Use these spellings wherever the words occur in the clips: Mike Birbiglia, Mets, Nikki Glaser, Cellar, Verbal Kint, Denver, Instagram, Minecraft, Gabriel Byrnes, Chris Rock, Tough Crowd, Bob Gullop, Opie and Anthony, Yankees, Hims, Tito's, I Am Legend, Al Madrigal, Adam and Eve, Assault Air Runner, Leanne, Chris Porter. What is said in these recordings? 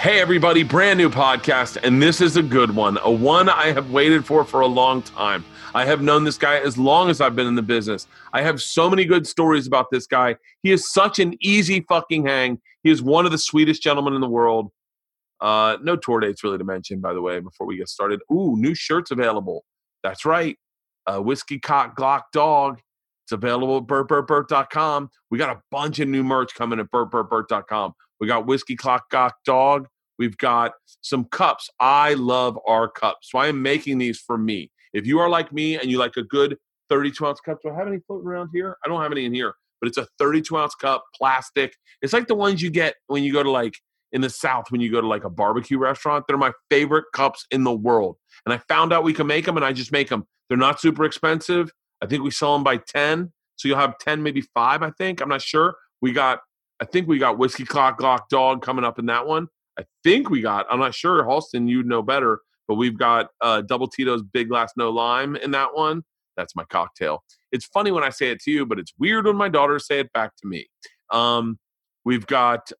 Hey, everybody, brand new podcast, and this is a good one, a one I have waited for a long time. I have known this guy as long as I've been in the business. I have so many good stories about this guy. He is such an easy fucking hang. He is one of the sweetest gentlemen in the world. No tour dates really to mention, by the way, before we get started. Ooh, new shirts available. That's right. Whiskey Cock Glock Dog. It's available at BertBertBert.com. We got a bunch of new merch coming at BertBertBert.com. We got Whiskey Clock Cock Dog. We've got some cups. I love our cups. So I am making these for me. If you are like me and you like a good 32-ounce cup, do I have any floating around here? I don't have any in here, but it's a 32-ounce cup, plastic. It's like the ones you get when you go to like in the South when you go to like a barbecue restaurant. They're my favorite cups in the world. And I found out we can make them, and I just make them. They're not super expensive. I think we sell them by 10. So you'll have 10, maybe 5, I think. I'm not sure. I think we got Whiskey Clock Glock Dog coming up in that one. I'm not sure. Halston, you'd know better. But we've got Double Tito's Big Glass No Lime in that one. That's my cocktail. It's funny when I say it to you, but it's weird when my daughters say it back to me. We've got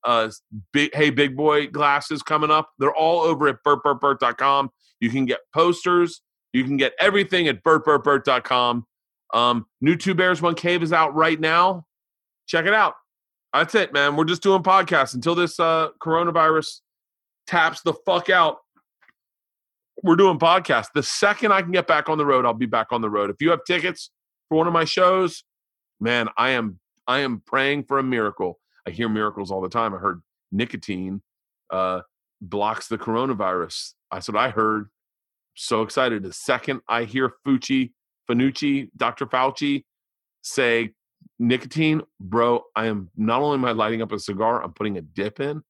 Big Boy glasses coming up. They're all over at BertBertBert.com. You can get posters. You can get everything at BertBertBert.com. New Two Bears, One Cave is out right now. Check it out. That's it, man. We're just doing podcasts until this coronavirus taps the fuck out. We're doing podcasts. The second I can get back on the road, I'll be back on the road. If you have tickets for one of my shows, man, I am praying for a miracle. I hear miracles all the time. I heard nicotine blocks the coronavirus. That's what I heard. So excited. The second I hear Dr. Fauci say nicotine, bro, I am not only am I lighting up a cigar, I'm putting a dip in.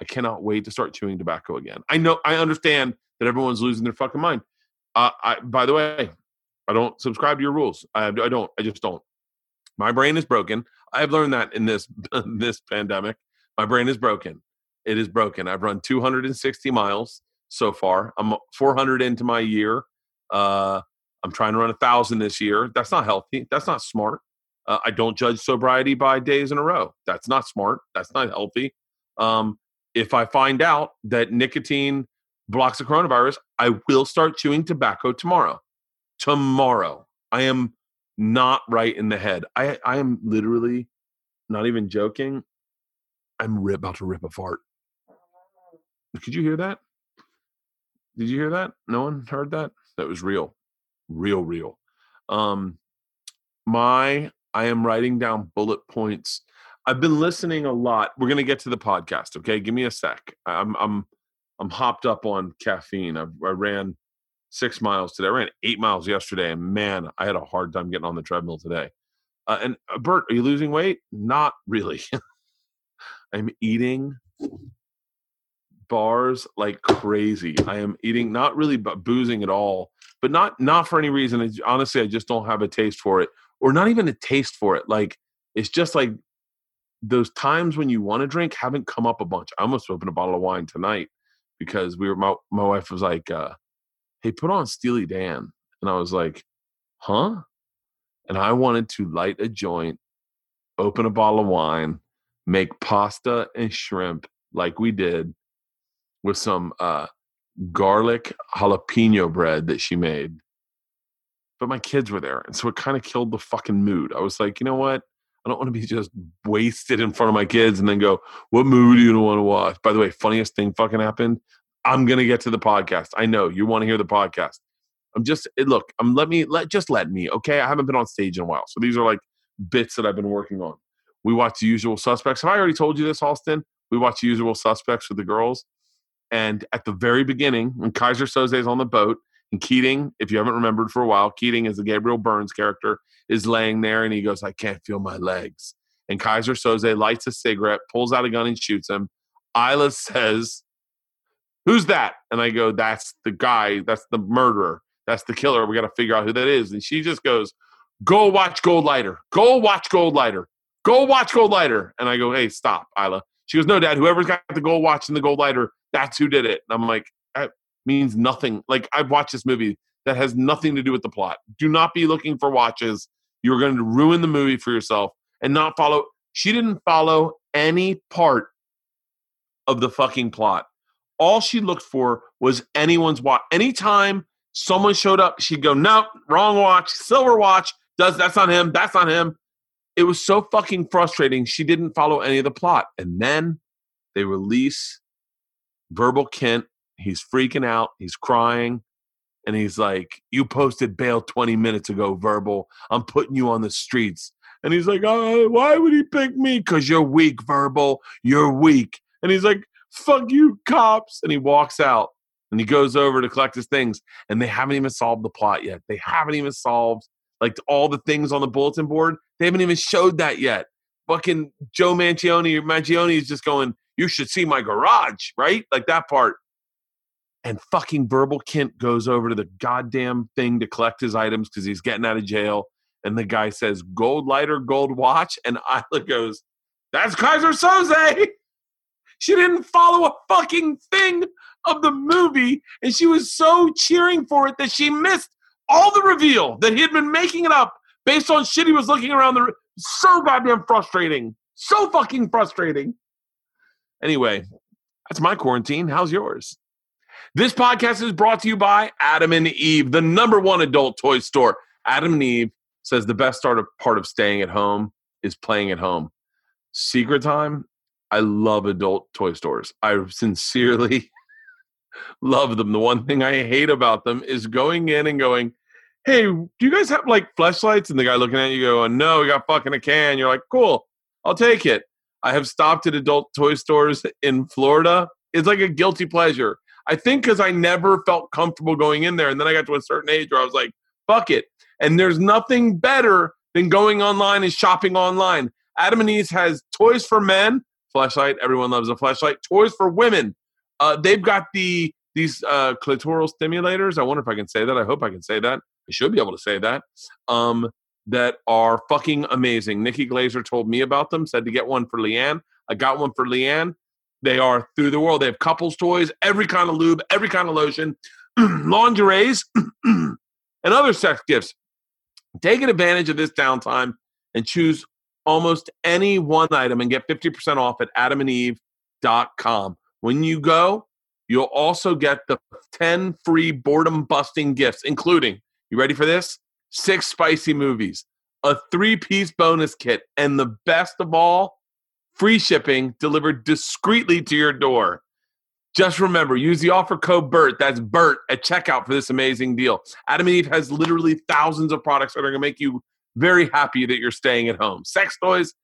I cannot wait to start chewing tobacco again. I understand that everyone's losing their fucking mind. By the way, I don't subscribe to your rules. I just don't. My brain is broken. I've learned that in this pandemic. My brain is broken. It is broken. I've run 260 miles so far. I'm 400 into my year. I'm trying to run 1,000 this year. That's not healthy. That's not smart. I don't judge sobriety by days in a row. That's not smart. That's not healthy. If I find out that nicotine blocks the coronavirus, I will start chewing tobacco tomorrow. Tomorrow. I am not right in the head. I am literally not even joking. I'm about to rip a fart. Could you hear that? Did you hear that? No one heard that? That was real. Real, real. I am writing down bullet points. I've been listening a lot. We're going to get to the podcast, okay? Give me a sec. I'm hopped up on caffeine. I ran 6 miles today. I ran 8 miles yesterday, and man, I had a hard time getting on the treadmill today. And Bert, are you losing weight? Not really. I'm eating bars like crazy. I am eating, not really boozing at all, but not for any reason. Honestly, I just don't have a taste for it. Or not even a taste for it. Like, it's just like those times when you want to drink haven't come up a bunch. I almost opened a bottle of wine tonight because my wife was like, hey, put on Steely Dan. And I was like, huh? And I wanted to light a joint, open a bottle of wine, make pasta and shrimp like we did with some garlic jalapeno bread that she made. But my kids were there, and so it kind of killed the fucking mood. I was like, you know what? I don't want to be just wasted in front of my kids and then go, what movie do you want to watch? By the way, funniest thing fucking happened. I'm going to get to the podcast. I know you want to hear the podcast. Let me, okay? I haven't been on stage in a while. So these are like bits that I've been working on. We watched Usual Suspects. Have I already told you this, Halston? We watched Usual Suspects with the girls. And at the very beginning, when Keyser Söze is on the boat, and Keating, if you haven't remembered for a while, Keating is the Gabriel Byrnes character, is laying there and he goes, I can't feel my legs. And Keyser Söze lights a cigarette, pulls out a gun and shoots him. Isla says, who's that? And I go, that's the guy. That's the murderer. That's the killer. We got to figure out who that is. And she just goes, go watch Gold Lighter. Go watch Gold Lighter. Go watch Gold Lighter. And I go, hey, stop, Isla. She goes, no, Dad, whoever's got the gold watch and the Gold Lighter, that's who did it. And I'm like, means nothing. Like, I've watched this movie that has nothing to do with the plot. Do not be looking for watches. You're going to ruin the movie for yourself and not follow. She didn't follow any part of the fucking plot. all she looked for was anyone's watch. Anytime someone showed up, she'd go, "Nope, wrong watch, silver watch. That's not him. That's not him." It was so fucking frustrating. She didn't follow any of the plot. And then they release Verbal Kint. He's freaking out. He's crying. And he's like, "You posted bail 20 minutes ago, Verbal. I'm putting you on the streets." And he's like, "Oh, why would he pick me?" "Because you're weak, Verbal. You're weak." And he's like, "Fuck you, cops." And he walks out. And he goes over to collect his things. And they haven't even solved the plot yet. They haven't even solved, like, all the things on the bulletin board. They haven't even showed that yet. Fucking Joe Mangione or Mangione is just going, "You should see my garage," right? Like that part. And fucking Verbal Kint goes over to the goddamn thing to collect his items because he's getting out of jail. And the guy says, "Gold lighter, gold watch." And Isla goes, "That's Keyser Söze." She didn't follow a fucking thing of the movie. And she was so cheering for it that she missed all the reveal that he had been making it up based on shit he was looking around the so goddamn frustrating. So fucking frustrating. Anyway, that's my quarantine. How's yours? This podcast is brought to you by Adam and Eve, the #1 adult toy store. Adam and Eve says the best part of staying at home is playing at home. Secret time, I love adult toy stores. I sincerely love them. The one thing I hate about them is going in and going, "Hey, do you guys have like fleshlights?" And the guy looking at you going, "No, we got fucking a can." You're like, "Cool, I'll take it." I have stopped at adult toy stores in Florida. It's like a guilty pleasure. I think because I never felt comfortable going in there. And then I got to a certain age where I was like, fuck it. And there's nothing better than going online and shopping online. Adam and Eve has toys for men, Fleshlight. Everyone loves a Fleshlight. Toys for women. They've got these clitoral stimulators. I wonder if I can say that. I hope I can say that. I should be able to say that. That are fucking amazing. Nikki Glaser told me about them, said to get one for Leanne. I got one for Leanne. They are through the world. They have couples toys, every kind of lube, every kind of lotion, lingeries, and other sex gifts. Take advantage of this downtime and choose almost any one item and get 50% off at adamandeve.com. When you go, you'll also get the 10 free boredom-busting gifts, including, you ready for this? 6 spicy movies, a 3-piece bonus kit, and the best of all, free shipping delivered discreetly to your door. Just remember, use the offer code BERT, that's BERT, at checkout for this amazing deal. Adam and Eve has literally thousands of products that are going to make you very happy that you're staying at home. Sex toys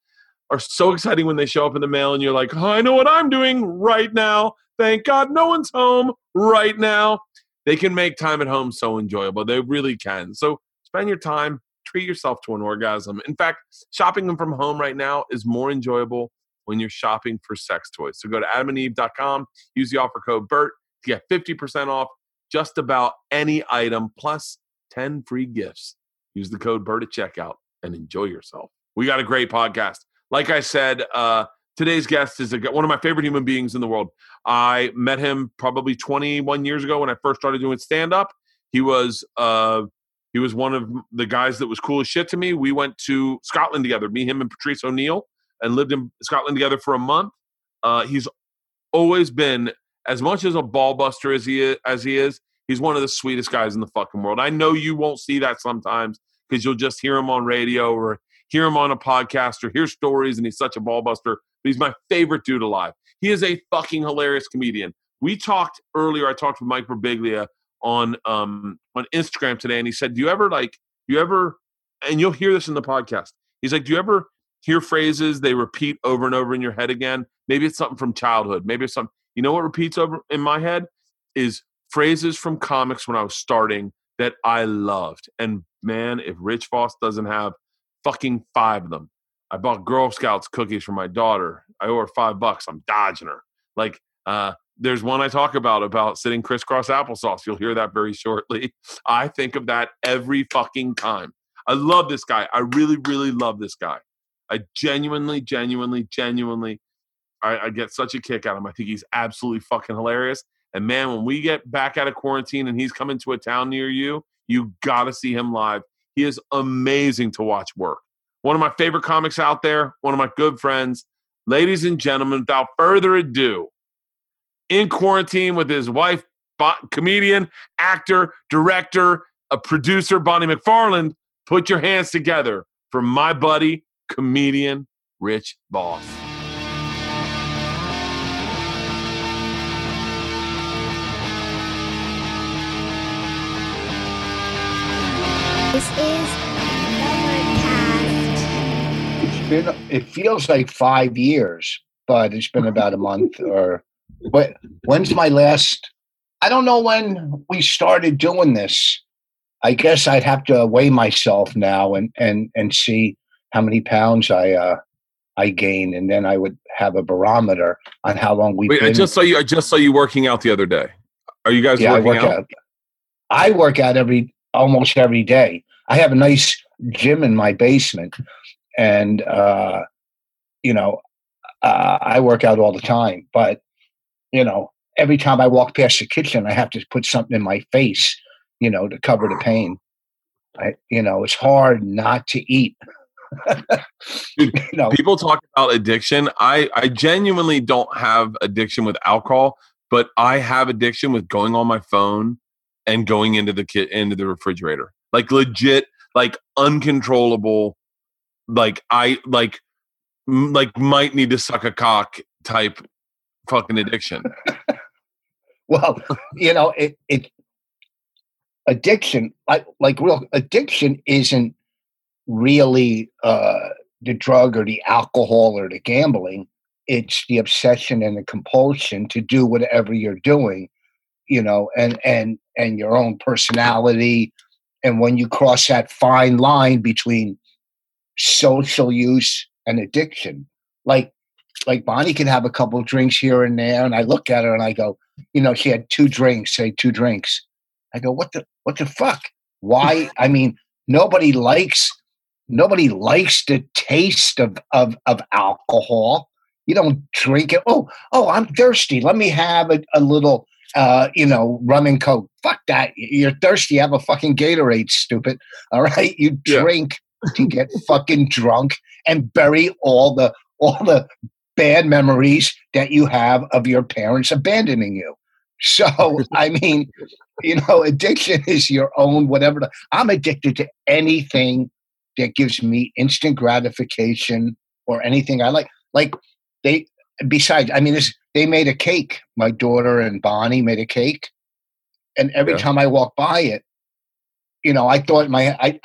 are so exciting when they show up in the mail and you're like, "Oh, I know what I'm doing right now. Thank God no one's home right now." They can make time at home so enjoyable. They really can. So spend your time, treat yourself to an orgasm. In fact, shopping them from home right now is more enjoyable when you're shopping for sex toys. So go to adamandeve.com, use the offer code BERT to get 50% off just about any item, plus 10 free gifts. Use the code BERT at checkout and enjoy yourself. We got a great podcast. Like I said, today's guest is one of my favorite human beings in the world. I met him probably 21 years ago when I first started doing stand-up. He was one of the guys that was cool as shit to me. We went to Scotland together, me, him, and Patrice O'Neal, and lived in Scotland together for a month. He's always been, as much as a ball buster as he is, he's one of the sweetest guys in the fucking world. I know you won't see that sometimes because you'll just hear him on radio or hear him on a podcast or hear stories, and he's such a ball buster. But he's my favorite dude alive. He is a fucking hilarious comedian. We talked earlier, I talked with Mike Birbiglia on Instagram today, and he said, do you ever, and you'll hear this in the podcast, he's like, do you ever hear phrases they repeat over and over in your head again? Maybe it's something from childhood. Maybe it's something, you know what repeats over in my head is phrases from comics when I was starting that I loved. And man, if Rich Vos doesn't have fucking 5 of them. I bought Girl Scouts cookies for my daughter. I owe her $5. I'm dodging her. Like, there's one I talk about sitting crisscross applesauce. You'll hear that very shortly. I think of that every fucking time. I love this guy. I really, really love this guy. I genuinely get such a kick out of him. I think he's absolutely fucking hilarious. And man, when we get back out of quarantine and he's coming to a town near you, you got to see him live. He is amazing to watch work. One of my favorite comics out there. One of my good friends. Ladies and gentlemen, without further ado, in quarantine with his wife, comedian, actor, director, a producer, Bonnie McFarlane. Put your hands together for my buddy, comedian Rich Vos. This is Overcast. It feels like 5 years, but it's been about a month or what. When's my last? I don't know when we started doing this. I guess I'd have to weigh myself now and see how many pounds I gain, and then I would have a barometer on how long we've been. I just saw you working out the other day. Are you guys working out? I work out almost every day. I have a nice gym in my basement, and I work out all the time. But every time I walk past the kitchen, I have to put something in my face, to cover the pain. It's hard not to eat. Dude, people talk about addiction. I genuinely don't have addiction with alcohol, but I have addiction with going on my phone and going into the refrigerator, like legit, like uncontrollable, like might need to suck a cock type fucking addiction. Well, addiction, like real addiction, isn't really the drug or the alcohol or the gambling. It's the obsession and the compulsion to do whatever you're doing, and your own personality. And when you cross that fine line between social use and addiction, like Bonnie can have a couple of drinks here and there, and I look at her and I go, she had two drinks. I go, what the fuck? Why? I mean, nobody likes the taste of alcohol. You don't drink it. Oh, I'm thirsty. Let me have a little, rum and coke. Fuck that. You're thirsty. Have a fucking Gatorade, stupid. All right. You drink to get fucking drunk and bury all the bad memories that you have of your parents abandoning you. So, I mean, addiction is your own whatever. I'm addicted to anything that gives me instant gratification or anything I like. Like they made a cake. My daughter and Bonnie made a cake. And every time I walk by it, I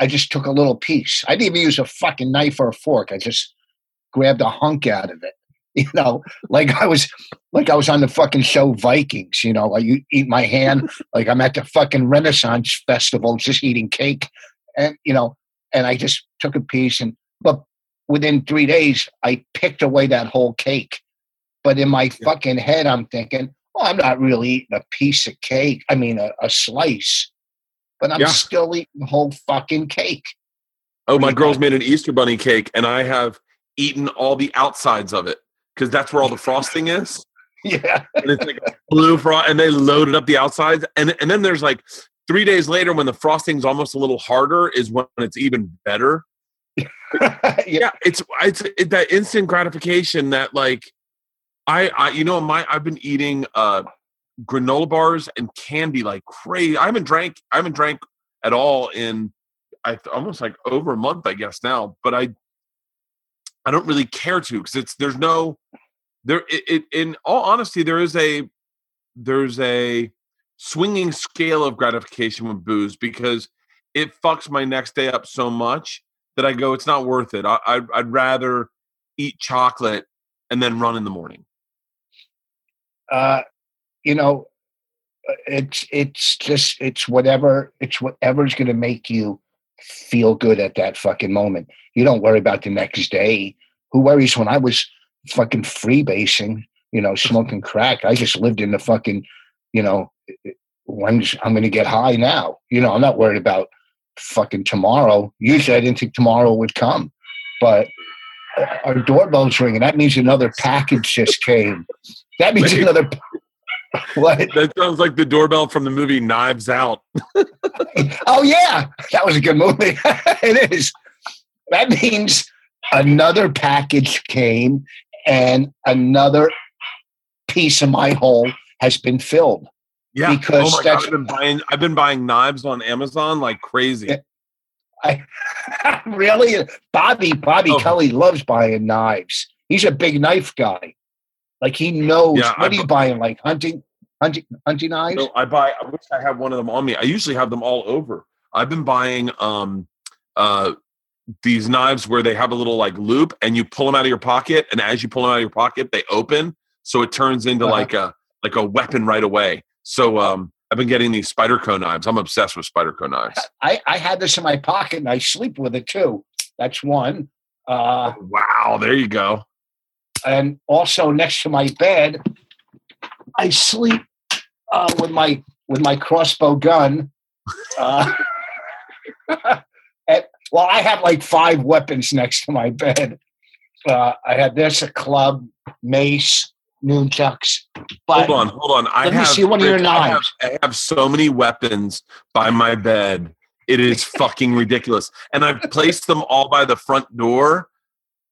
just took a little piece. I didn't even use a fucking knife or a fork. I just grabbed a hunk out of it. Like I was on the fucking show Vikings, you eat my hand, like I'm at the fucking Renaissance Festival just eating cake. And, and I just took a piece, but within 3 days, I picked away that whole cake. But in my fucking head, I'm thinking, I'm not really eating a piece of cake. I mean, a slice, but I'm still eating the whole fucking cake. Oh, my girl's made an Easter Bunny cake, and I have eaten all the outsides of it, because that's where all the frosting is. Yeah. And it's like blue frost, and they loaded up the outsides. And then there's like 3 days later, when the frosting's almost a little harder, is when it's even better. It's that instant gratification that I've been eating granola bars and candy like crazy. I haven't drank at all in almost like over a month, I guess now, but I don't really care to, because in all honesty, there's a swinging scale of gratification with booze, because it fucks my next day up so much that I go, it's not worth it. I'd rather eat chocolate and then run in the morning. It's whatever's going to make you feel good at that fucking moment. You don't worry about the next day. Who worries? When I was fucking freebasing, smoking crack, I just lived in the fucking, when's I'm going to get high now? I'm not worried about fucking tomorrow. Usually I didn't think tomorrow would come, but our doorbell's ringing. That means another package just came. That means another... What? That sounds like the doorbell from the movie Knives Out. Oh, yeah. That was a good movie. It is. That means another package came and another piece of my whole has been filled. Yeah. Because that's, I've been buying knives on Amazon like crazy. Really? Bobby Kelly loves buying knives. He's a big knife guy. Like he knows. Yeah, what are you buying? Like hunting knives? No, I wish I had one of them on me. I usually have them all over. I've been buying these knives where they have a little like loop and you pull them out of your pocket, and as you pull them out of your pocket, they open. So it turns into like a weapon right away. So I've been getting these Spyderco knives. I'm obsessed with Spyderco knives. I had this in my pocket and I sleep with it too. That's one. Wow, there you go. And also next to my bed, I sleep with my crossbow gun. Well, I have like 5 weapons next to my bed. I had this, a club, mace, nunchucks. But hold on. Let me see one of your knives. I have so many weapons by my bed. It is fucking ridiculous. And I've placed them all by the front door.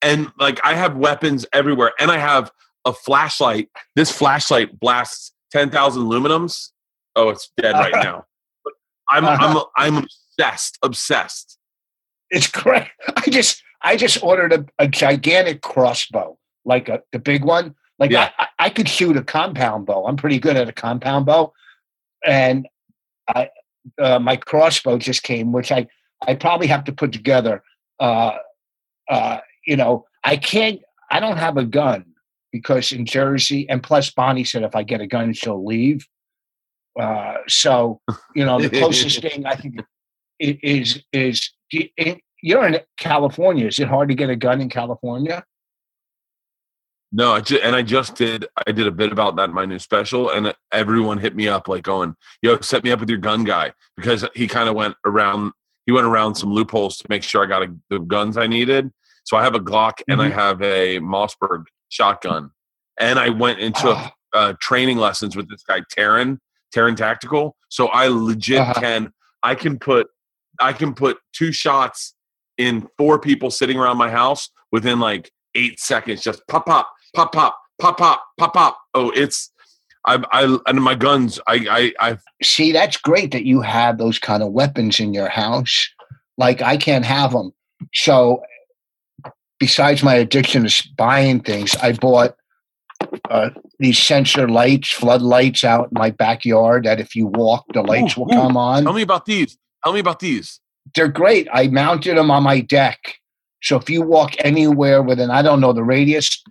And like I have weapons everywhere. And I have a flashlight. This flashlight blasts 10,000 luminums. Oh, it's dead right now. But I'm obsessed. It's great. I just ordered a gigantic crossbow, like the big one. Like yeah. I could shoot a compound bow. I'm pretty good at a compound bow, and I my crossbow just came, which I probably have to put together. I don't have a gun because in Jersey, and plus Bonnie said if I get a gun, she'll leave. So you know the closest thing I think is. You're in California. Is it hard to get a gun in California? No, I did a bit about that in my new special, and everyone hit me up like going, yo, set me up with your gun guy, because he kind of went around some loopholes to make sure I got the guns I needed. So I have a Glock and I have a Mossberg shotgun, and I went and took training lessons with this guy Taryn Tactical. So I legit can put 2 shots in 4 people sitting around my house within like 8 seconds. Just pop, pop, pop, pop, pop, pop, pop, pop. Oh, it's and my guns. I see. That's great that you have those kind of weapons in your house. Like I can't have them. So besides my addiction to buying things, I bought these sensor lights, floodlights out in my backyard that if you walk, the lights will come on. Tell me about these. They're great. I mounted them on my deck. So if you walk anywhere within, I don't know, the radius,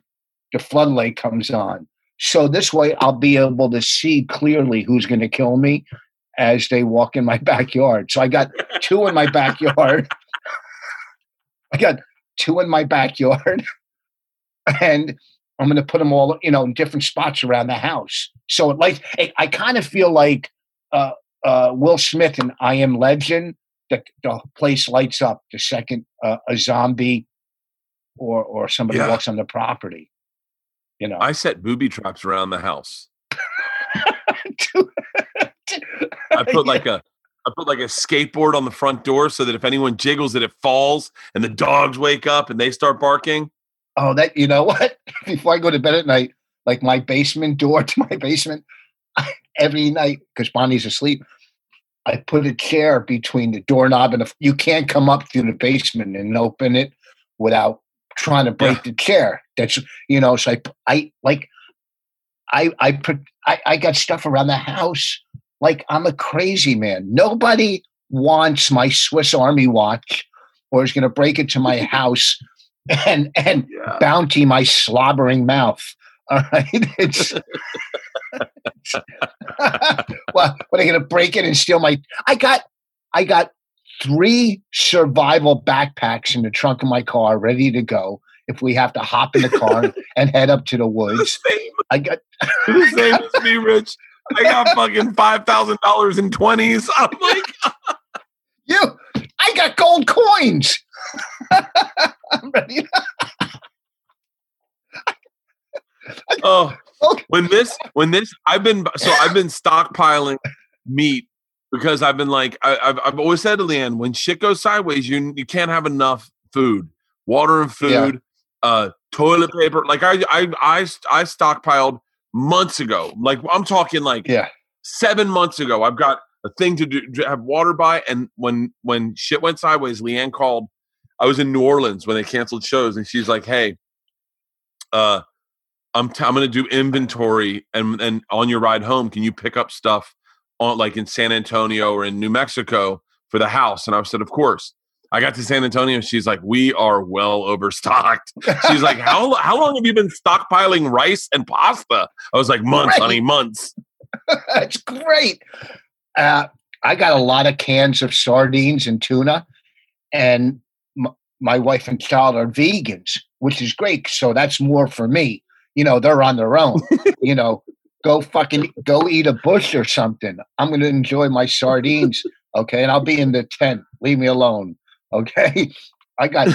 the floodlight comes on. So this way I'll be able to see clearly who's going to kill me as they walk in my backyard. So I got 2 in my backyard. And I'm going to put them all, in different spots around the house. So I kind of feel like, Will Smith and I Am Legend, the place lights up the second a zombie or somebody walks on the property. I set booby traps around the house. I put like a skateboard on the front door so that if anyone jiggles it, it falls, and the dogs wake up and they start barking. Oh, that you know what? Before I go to bed at night, like my basement door to my basement, every night because Bonnie's asleep, I put a chair between the doorknob and you can't come up through the basement and open it without trying to break the chair. That's, so I got stuff around the house. Like I'm a crazy man. Nobody wants my Swiss Army watch or is going to break into my house and bounty my slobbering mouth. All right. It's well, what are you gonna break in and steal my I got 3 survival backpacks in the trunk of my car ready to go if we have to hop in the car and head up to the woods. The same as me, Rich. I got fucking $5,000 in 20s. I'm like I got gold coins. I'm ready to oh, when this, I've been stockpiling meat because I've been like, I've always said to Leanne, when shit goes sideways, you can't have enough food, water and food, toilet paper. Like I stockpiled months ago. Like, I'm talking like 7 months ago. I've got a thing to do, to have water by. And when shit went sideways, Leanne called. I was in New Orleans when they canceled shows. And she's like, hey, I'm going to do inventory. And on your ride home, can you pick up stuff on like in San Antonio or in New Mexico for the house? And I said, of course. I got to San Antonio. She's like, we are well overstocked. She's like, how long have you been stockpiling rice and pasta? I was like, months, honey, months. That's great. I got a lot of cans of sardines and tuna, and my wife and child are vegans, which is great. So that's more for me. You know, they're on their own. You know, go eat a bush or something. I'm going to enjoy my sardines. Okay. And I'll be in the tent. Leave me alone. Okay. I got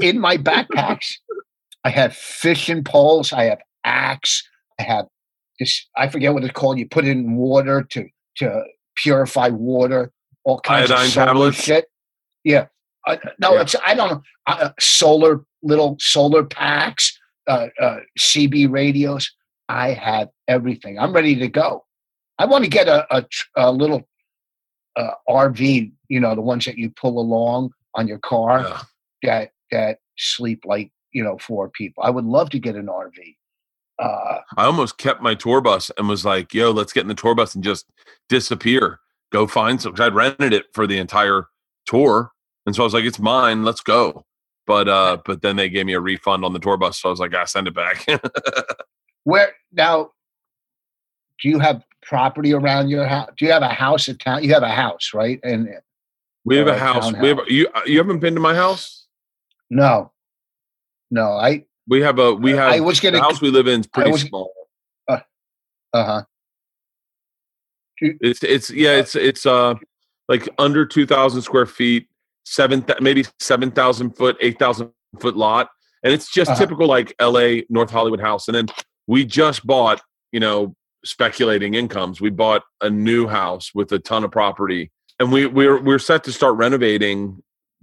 in my backpacks. I have fishing poles. I have axe. I have this. I forget what it's called. You put it in water to purify water. All kinds iodine of solar shit. Yeah. I don't know. Little solar packs, CB radios. I have everything. I'm ready to go. I want to get a little RV. You know, the ones that you pull along on your car that sleep like, you know, four people. I would love to get an RV. I almost kept my tour bus and was like, yo, let's get in the tour bus and just disappear. Go find some. 'Cause I'd rented it for the entire tour. And so I was like, it's mine. Let's go. But then they gave me a refund on the tour bus. So I was like, I send it back. Where now? Do you have property around your house? Do you have a house in town? You have a house, right? And we have a house. We have you haven't been to my house? No. The house we live in is pretty small. It's like under 2,000 square feet, 7,000 foot, 8,000 foot lot, and it's just typical like L.A. North Hollywood house. And then we just bought, you know, speculating incomes. We bought a new house with a ton of property. And we're set to start renovating,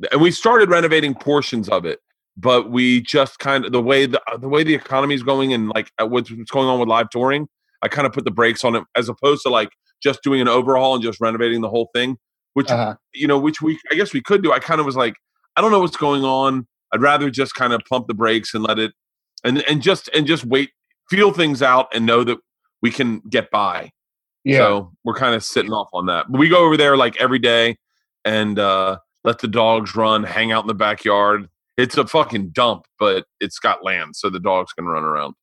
and we started renovating portions of it, but we just kind of the way the economy is going and like what's going on with live touring, I kind of put the brakes on it as opposed to like just doing an overhaul and just renovating the whole thing, which you know, which we I guess we could do. I kind of was like, I don't know what's going on. I'd rather just kind of pump the brakes and let it and just wait, feel things out, and know that we can get by. Yeah. So we're kind of sitting off on that. But we go over there like every day and let the dogs run, hang out in the backyard. It's a fucking dump, but it's got land, so the dogs can run around.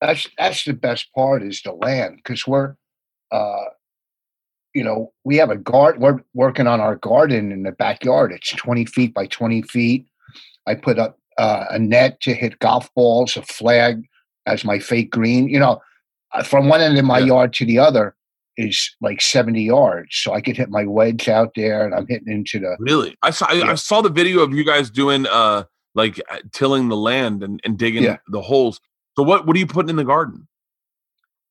That's the best part is the land, because we're, you know, we have a garden. We're working on our garden in the backyard. It's 20 feet by 20 feet. I put up a net to hit golf balls, a flag as my fake green. You know, from one end of my yard to the other is like 70 yards. So I could hit my wedge out there, and I'm hitting into the... Really? I saw the video of you guys doing like tilling the land and digging the holes. So what are you putting in the garden?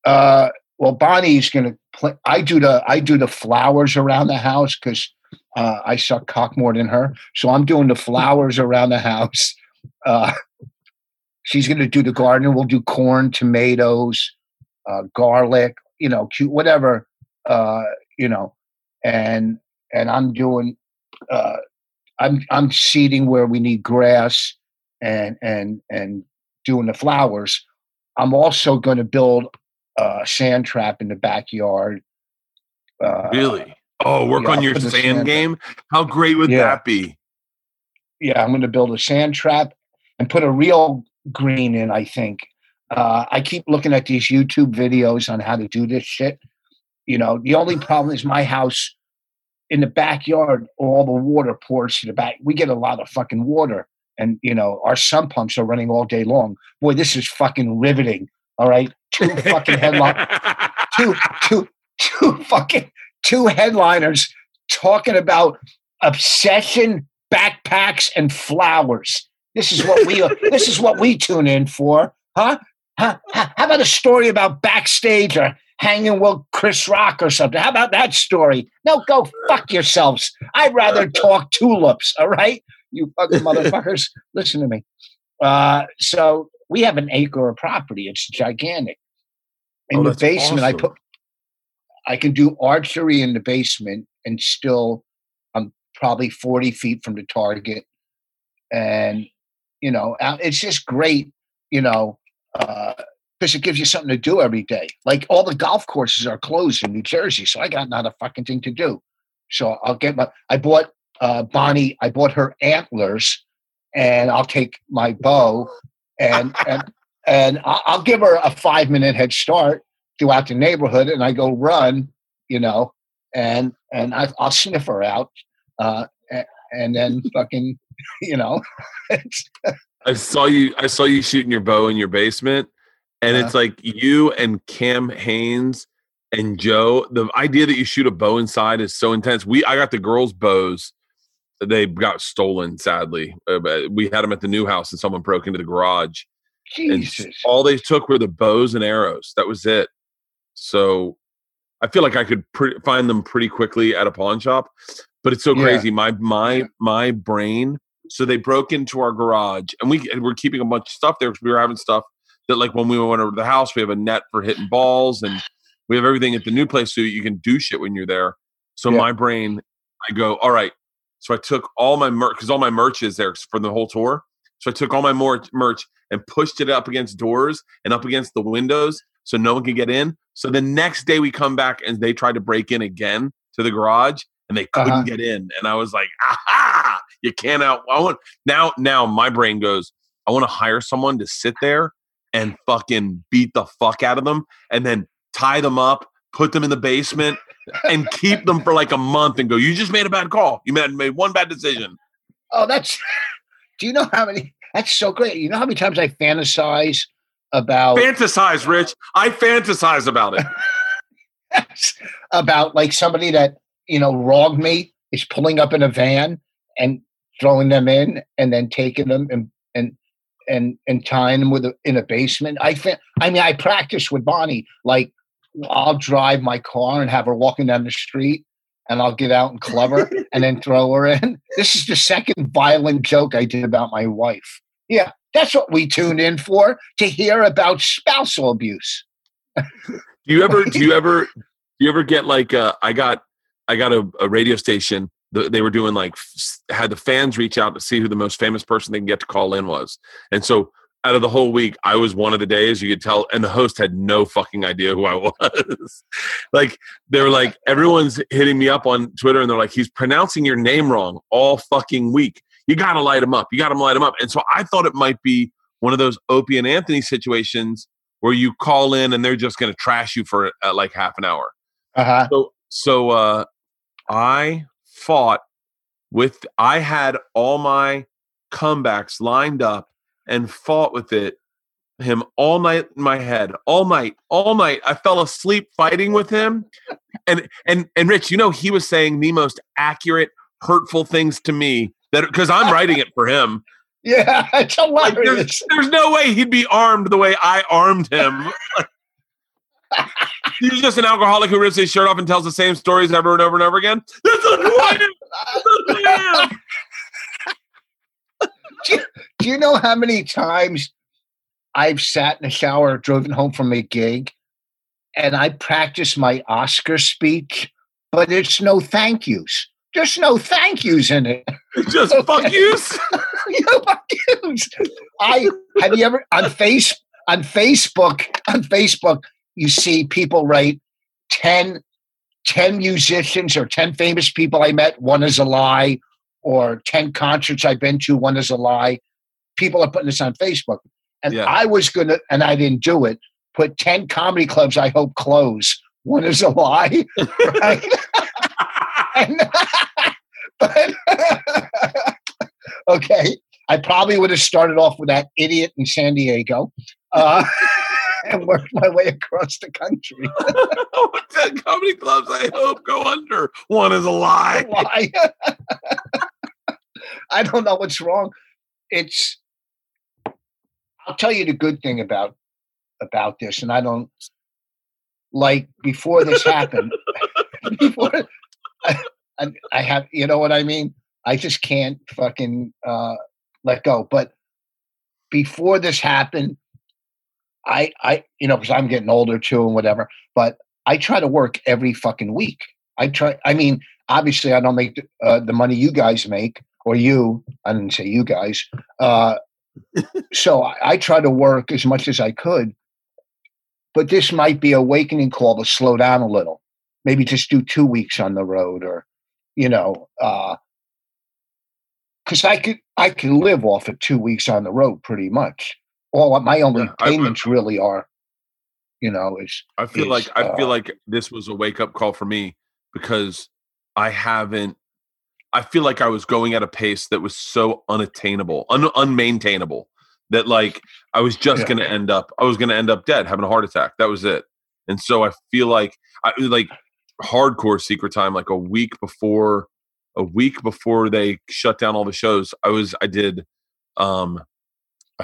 Well, Bonnie's going to play. I do the flowers around the house because I suck cock more than her. So I'm doing the flowers around the house. She's going to do the garden. We'll do corn, tomatoes, garlic, you know, cute, whatever, you know, and I'm doing, I'm seeding where we need grass and doing the flowers. I'm also going to build a sand trap in the backyard. Really? Oh, work on your sand game. How great would that be? Yeah. I'm going to build a sand trap and put a real green in, I think. I keep looking at these YouTube videos on how to do this shit. You know, the only problem is my house in the backyard, all the water pours to the back. We get a lot of fucking water, and, you know, our sump pumps are running all day long. Boy, this is fucking riveting. All right. Two fucking headliners, two headliners talking about obsession, backpacks, and flowers. This is what we tune in for. How about a story about backstage or hanging with Chris Rock or something? How about that story? No, go fuck yourselves. I'd rather talk tulips, all right? You fucking motherfuckers. Listen to me. So we have an acre of property. It's gigantic. In the basement, awesome. I can do archery in the basement, and still I'm probably 40 feet from the target. And, you know, it's just great, you know, because it gives you something to do every day. Like, all the golf courses are closed in New Jersey, so I got not a fucking thing to do. So I'll get Bonnie, I bought her antlers, and I'll take my bow, and I'll give her a 5-minute head start throughout the neighborhood, and I go run, you know, and I'll sniff her out, and then fucking, you know. I saw you shooting your bow in your basement, and it's like you and Cam Haynes and Joe. The idea that you shoot a bow inside is so intense. I got the girls' bows. They got stolen, sadly. We had them at the new house, and someone broke into the garage. Jesus. And all they took were the bows and arrows. That was it. So I feel like I could find them pretty quickly at a pawn shop, but it's so crazy. My brain. So they broke into our garage, and we're keeping a bunch of stuff there because we were having stuff that, like, when we went over to the house, we have a net for hitting balls, and we have everything at the new place so you can do shit when you're there. So my brain, I go, all right. So I took all my merch, because all my merch is there from the whole tour. So I took all my merch and pushed it up against doors and up against the windows so no one could get in. So the next day we come back and they tried to break in again to the garage, and they couldn't get in. And I was like, aha, you can't out. Now my brain goes, I want to hire someone to sit there and fucking beat the fuck out of them and then tie them up, put them in the basement, and keep them for like a month and go, you just made a bad call. You made one bad decision. Oh, do you know how many? That's so great. You know how many times I fantasize about... Fantasize, Rich. I fantasize about it. About, like, somebody that, you know, wronged me is pulling up in a van and throwing them in and then taking them and tying them in a basement. I practice with Bonnie. Like, I'll drive my car and have her walking down the street, and I'll get out and club her and then throw her in. This is the second violent joke I did about my wife. Yeah, that's what we tuned in for, to hear about spousal abuse. Do you ever get like I got a radio station. They were doing like, had the fans reach out to see who the most famous person they can get to call in was. And so out of the whole week, I was one of the days, you could tell, and the host had no fucking idea who I was. Like, they were like, everyone's hitting me up on Twitter, and they're like, he's pronouncing your name wrong all fucking week. You got to light him up. And so I thought it might be one of those Opie and Anthony situations where you call in and they're just going to trash you for like half an hour. Uh-huh. So I fought with, I had all my comebacks lined up, and fought with him all night in my head, all night. I fell asleep fighting with him. And Rich, you know, he was saying the most accurate, hurtful things to me, that because I'm writing it for him. Yeah, it's hilarious. Like, there's no way he'd be armed the way I armed him. He was just an alcoholic who rips his shirt off and tells the same stories ever and over and over again. This is who I am. This is who I am. Do you know how many times I've sat in the shower, driven home from a gig, and I practice my Oscar speech, but it's no thank yous. There's no thank yous in it. Just fuck yous. Fuck yous. Have you ever on Facebook you see people write 10 musicians or 10 famous people I met, one is a lie, or 10 concerts I've been to, one is a lie. People are putting this on Facebook. And I was going to, and I didn't do it, put 10 comedy clubs I hope close, one is a lie. Right? Okay. I probably would have started off with that idiot in San Diego and worked my way across the country. 10 comedy clubs I hope go under, one is a lie. I don't know what's wrong. I'll tell you the good thing about this, and I don't, like, before this happened, I have, you know what I mean? I just can't fucking let go. But before this happened, I you know, because I'm getting older too and whatever, but I try to work every fucking week. I mean, obviously I don't make the money you guys make, or you, I didn't say you guys. So I try to work as much as I could, but this might be a awakening call to slow down a little, maybe just do 2 weeks on the road, or, you know, cause I can live off of 2 weeks on the road pretty much. All my only payments really are, you know, I feel like this was a wake up call for me, because I feel like I was going at a pace that was so unattainable, unmaintainable, that like I was just going to end up dead, having a heart attack. That was it. And so I feel like hardcore secret time, like a week before they shut down all the shows, I did I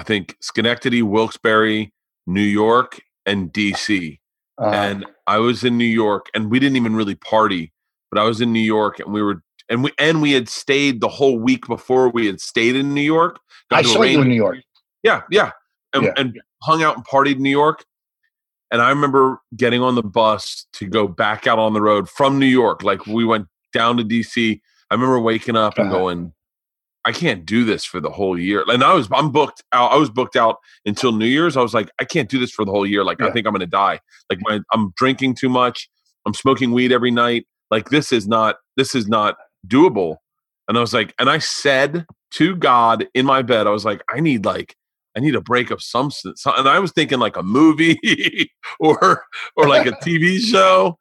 think Schenectady, Wilkes-Barre, New York, and DC. And I was in New York, and we didn't even really party, but I was in New York, and we had stayed the whole week before we had stayed in New York. I saw you in New York. Yeah. And hung out and partied in New York. And I remember getting on the bus to go back out on the road from New York. Like, we went down to DC. I remember waking up and going, I can't do this for the whole year. And I'm booked out. I was booked out until New Year's. I was like, I can't do this for the whole year. Like, I think I'm going to die. Like, I'm drinking too much. I'm smoking weed every night. Like, this is not doable. And I was like, and I said to God in my bed, I was like, I need a break of some. And I was thinking like a movie or like a TV show.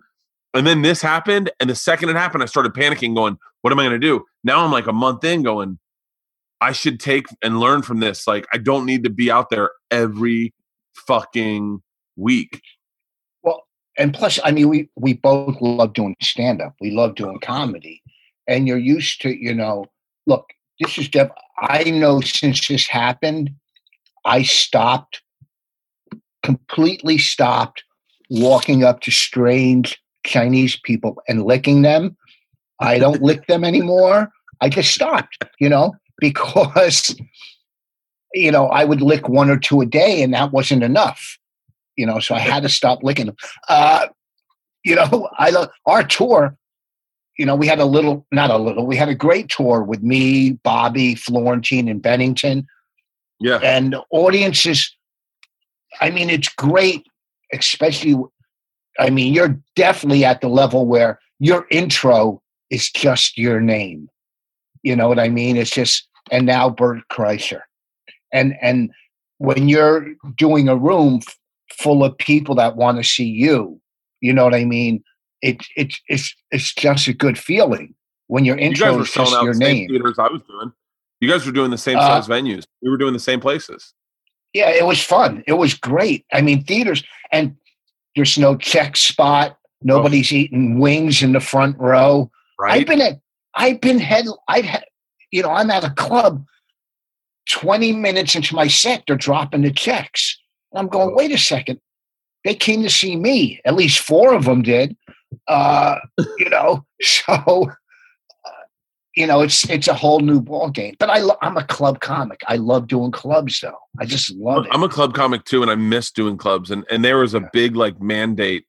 And then this happened. And the second it happened, I started panicking, going, what am I going to do? Now I'm like a month in going, I should take and learn from this. Like, I don't need to be out there every fucking week. Well, and plus, I mean, we both love doing stand-up. We love doing comedy. And you're used to, you know, look, this is Deb. I know since this happened, I completely stopped walking up to strange Chinese people and licking them. I don't lick them anymore. I just stopped, you know. Because, you know, I would lick one or two a day, and that wasn't enough, you know, so I had to stop licking them. You know, our tour, you know, we had a great tour with me, Bobby, Florentine, and Bennington. Yeah. And audiences, I mean, it's great, especially, I mean, you're definitely at the level where your intro is just your name. You know what I mean? It's just, and now Bert Kreischer. And when you're doing a room full of people that want to see you, you know what I mean? It's just a good feeling when your intro is just your name. I was doing. You guys were doing the same size venues. We were doing the same places. Yeah, it was fun. It was great. I mean, theaters, and there's no check spot. Nobody's eating wings in the front row. Right. I'm at a club 20 minutes into my set, they're dropping the checks. And I'm going, wait a second. They came to see me. At least four of them did. You know, so, you know, it's a whole new ball game. But I'm a club comic. I love doing clubs, though. I just love it. I'm a club comic, too, and I miss doing clubs. And there was a big, like, mandate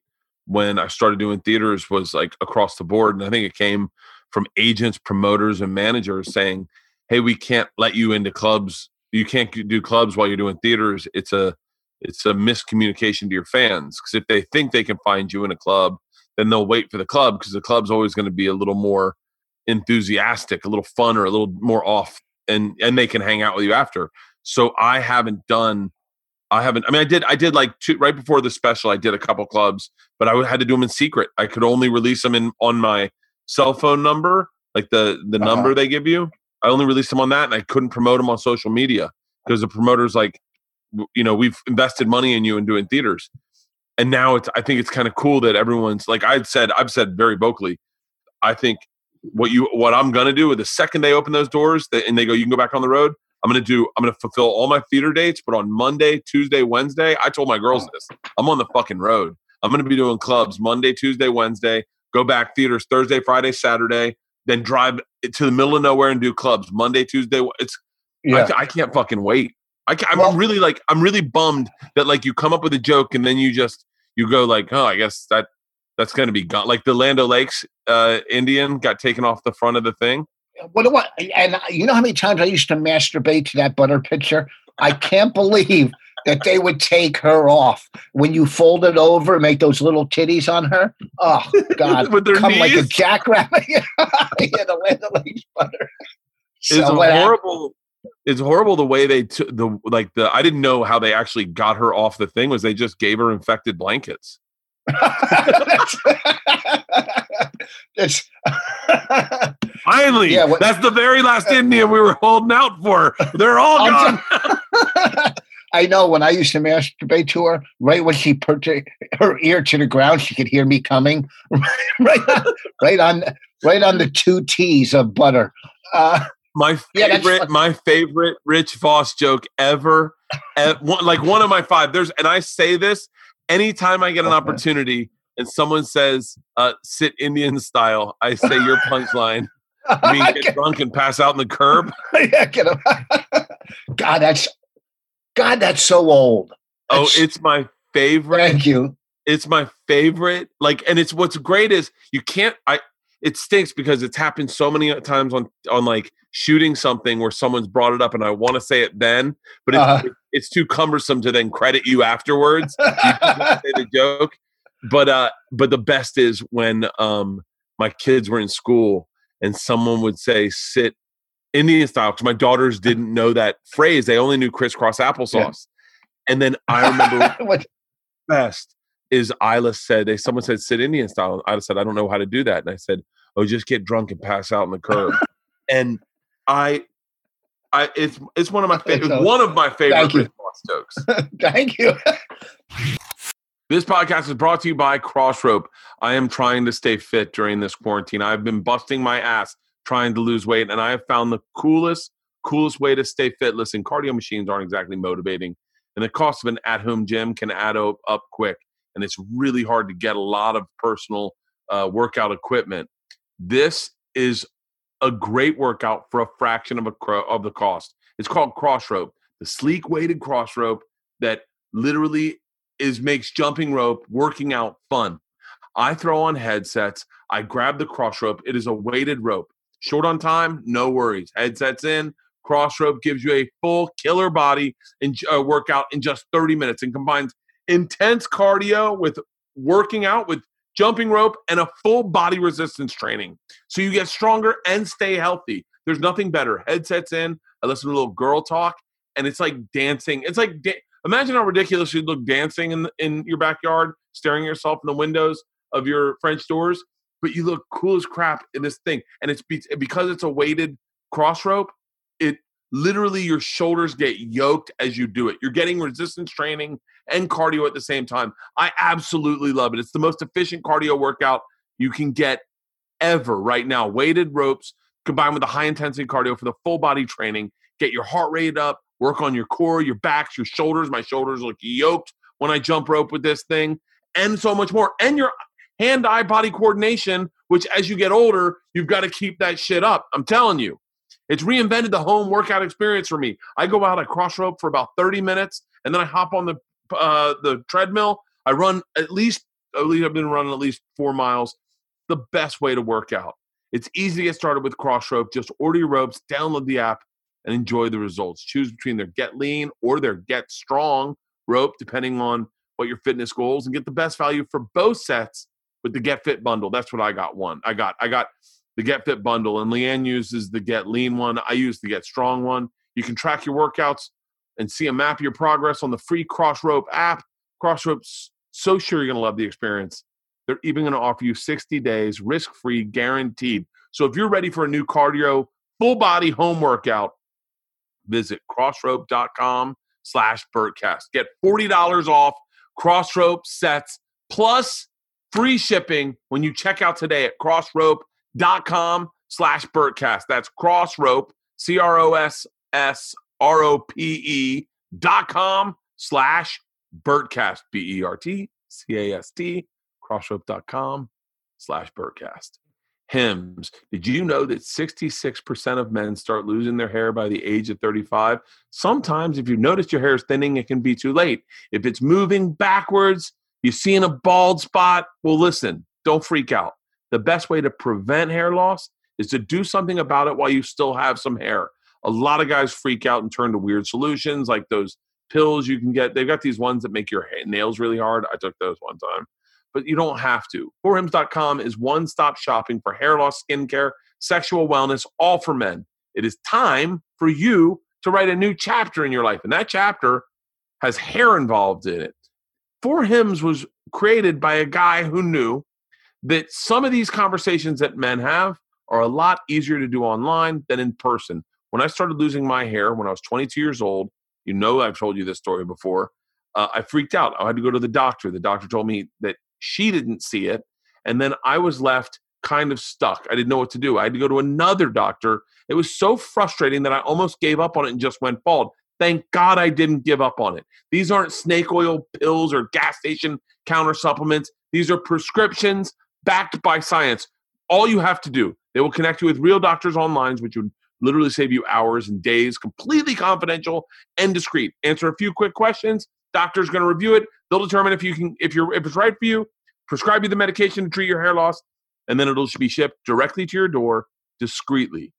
when I started doing theaters was, like, across the board. And I think it came from agents, promoters, and managers saying, hey, we can't let you into clubs. You can't do clubs while you're doing theaters. It's a miscommunication to your fans. Because if they think they can find you in a club, then they'll wait for the club, because the club's always going to be a little more enthusiastic, a little funner, a little more off, and they can hang out with you after. So I did like two, right before the special, I did a couple clubs, but I had to do them in secret. I could only release them on my cell phone number, like the number they give you. I only released them on that, and I couldn't promote them on social media, because the promoter's like, you know, we've invested money in you and doing theaters. And now I think it's kind of cool that everyone's like, I've said very vocally, I think what I'm going to do with the second they open those doors and they go, you can go back on the road. I'm going to fulfill all my theater dates, but on Monday, Tuesday, Wednesday, I told my girls this, I'm on the fucking road. I'm going to be doing clubs Monday, Tuesday, Wednesday, go back theaters Thursday, Friday, Saturday, then drive to the middle of nowhere and do clubs Monday, Tuesday. I can't fucking wait. I'm really bummed that like you come up with a joke and then you go like, oh, I guess that's going to be gone. Like the Lando Lakes Indian got taken off the front of the thing. What? And you know how many times I used to masturbate to that butter picture? I can't believe that they would take her off when you fold it over and make those little titties on her. Oh, God. With their come knees? Like a jackrabbit. Yeah, the Lando Lakes butter. So it's horrible. Happened? It's horrible the way they I didn't know how they actually got her off the thing. Was they just gave her infected blankets? Finally, yeah, that's the very last Indian we were holding out for. They're all gone. I know when I used to masturbate to her, right when she put her ear to the ground, she could hear me coming. right on the two T's of butter. My favorite Rich Vos joke ever, one of my five. And I say this anytime I get an opportunity, and someone says "sit Indian style," I say your punchline. I mean, get drunk and pass out in the curb. Yeah, get him. God, that's so old. It's my favorite. Thank you. It's my favorite. Like, and it's what's great is you can't. It stinks because it's happened so many times on like shooting something where someone's brought it up and I want to say it then, but it's too cumbersome to then credit you afterwards. You can't say the joke. But the best is when my kids were in school and someone would say sit Indian style because my daughters didn't know that phrase. They only knew crisscross applesauce. Yeah. And then I remember what best is Isla said, someone said sit Indian style. And Isla said, I don't know how to do that. And I said, oh, just get drunk and pass out on the curb. And it's one of my favorite, response jokes. Thank you. This podcast is brought to you by Crossrope. I am trying to stay fit during this quarantine. I've been busting my ass trying to lose weight, and I have found the coolest way to stay fit. Listen, cardio machines aren't exactly motivating, and the cost of an at-home gym can add up quick. And it's really hard to get a lot of personal workout equipment. This is a great workout for a fraction of the cost. It's called Crossrope, the sleek weighted cross rope that literally makes jumping rope working out fun. I throw on headsets. I grab the cross rope. It is a weighted rope. Short on time, no worries. Headsets in. Cross rope gives you a full killer body and workout in just 30 minutes and combines intense cardio with working out with jumping rope and a full body resistance training. So you get stronger and stay healthy. There's nothing better. Headsets in, I listen to a little girl talk, and it's like dancing. It's like, imagine how ridiculous you'd look dancing in your backyard, staring at yourself in the windows of your French doors, but you look cool as crap in this thing. And it's because it's a weighted cross rope, it literally your shoulders get yoked as you do it. You're getting resistance training and cardio at the same time. I absolutely love it. It's the most efficient cardio workout you can get ever right now. Weighted ropes combined with the high intensity cardio for the full body training. Get your heart rate up, work on your core, your backs, your shoulders. My shoulders look yoked when I jump rope with this thing and so much more. And your hand-eye body coordination, which as you get older, you've got to keep that shit up. I'm telling you. It's reinvented the home workout experience for me. I go out, I cross rope for about 30 minutes, and then I hop on the treadmill. I run I've been running at least 4 miles. The best way to work out. It's easy to get started with cross rope. Just order your ropes, download the app, and enjoy the results. Choose between their Get Lean or their Get Strong rope, depending on what your fitness goals, and get the best value for both sets with the Get Fit bundle. That's what I got. I got the Get Fit bundle, and Leanne uses the Get Lean one. I use the Get Strong one. You can track your workouts and see a map of your progress on the free Crossrope app. Crossrope's so sure you're going to love the experience. They're even going to offer you 60 days, risk-free, guaranteed. So if you're ready for a new cardio, full-body home workout, visit crossrope.com/BertCast. Get $40 off Crossrope sets plus free shipping when you check out today at crossrope.com/BertCast. That's Crossrope, CROSSROPE.com/BertCast, BertCast, Crossrope.com/BertCast. Hims. Did you know that 66% of men start losing their hair by the age of 35? Sometimes if you notice your hair is thinning, it can be too late. If it's moving backwards, you're seeing a bald spot, well, listen, don't freak out. The best way to prevent hair loss is to do something about it while you still have some hair. A lot of guys freak out and turn to weird solutions like those pills you can get. They've got these ones that make your nails really hard. I took those one time. But you don't have to. 4hims.com is one-stop shopping for hair loss, skincare, sexual wellness, all for men. It is time for you to write a new chapter in your life, and that chapter has hair involved in it. 4hims was created by a guy who knew that some of these conversations that men have are a lot easier to do online than in person. When I started losing my hair when I was 22 years old, you know I've told you this story before, I freaked out. I had to go to the doctor. The doctor told me that she didn't see it, and then I was left kind of stuck. I didn't know what to do. I had to go to another doctor. It was so frustrating that I almost gave up on it and just went bald. Thank God I didn't give up on it. These aren't snake oil pills or gas station counter supplements. These are prescriptions backed by science. All you have to do, they will connect you with real doctors online, which would literally save you hours and days, completely confidential and discreet. Answer a few quick questions. Doctor's going to review it. They'll determine if it's right for you, prescribe you the medication to treat your hair loss, and then it'll be shipped directly to your door discreetly.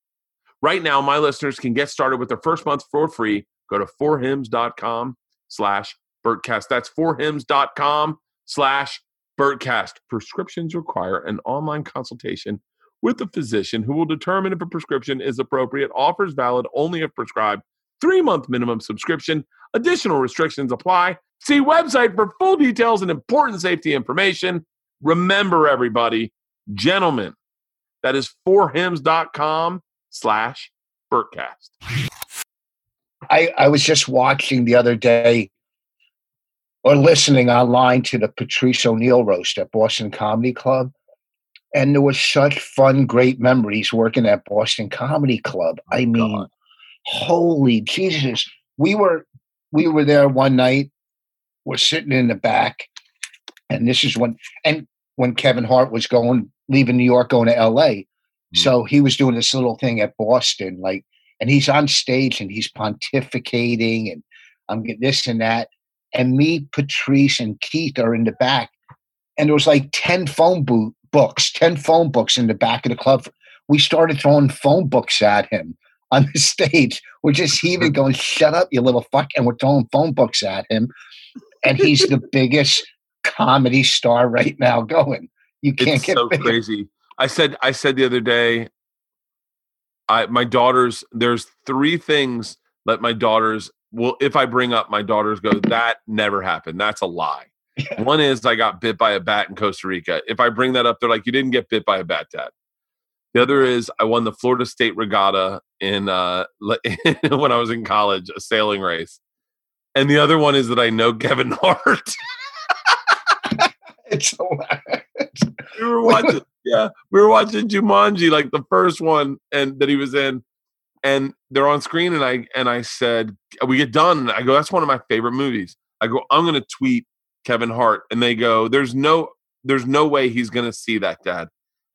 Right now, my listeners can get started with their first month for free. Go to 4hims.com/BertCast. That's 4hims.com/BertCast. Prescriptions require an online consultation with a physician who will determine if a prescription is appropriate. Offers valid only if prescribed. 3-month minimum subscription. Additional restrictions apply. See website for full details and important safety information. Remember, everybody, gentlemen, that is 4hims.com/BertCast. I was just watching the other day or listening online to the Patrice O'Neal roast at Boston Comedy Club. And there were such fun, great memories working at Boston Comedy Club. I mean, God. Holy Jesus. We were there one night. We're sitting in the back. And this is when Kevin Hart was leaving New York, going to LA. Mm-hmm. So he was doing this little thing at Boston, and he's on stage and he's pontificating and I'm getting this and that. And me, Patrice, and Keith are in the back. And there was 10 phone books in the back of the club. We started throwing phone books at him on the stage. We're just heaving, going, shut up, you little fuck. And we're throwing phone books at him. And he's the biggest comedy star right now going. You can't get so bigger. Crazy. I said the other day, there's three things that my daughters if I bring up, my daughters go, that never happened. That's a lie. Yeah. One is I got bit by a bat in Costa Rica. If I bring that up, they're like, you didn't get bit by a bat, Dad. The other is I won the Florida State Regatta in when I was in college, a sailing race. And the other one is that I know Kevin Hart. It's hilarious. We were watching Jumanji, the first one, and that he was in, and they're on screen, and I said, we get done, and I go, that's one of my favorite movies. I go, I'm gonna tweet Kevin Hart, and they go, there's no way he's gonna see that, Dad.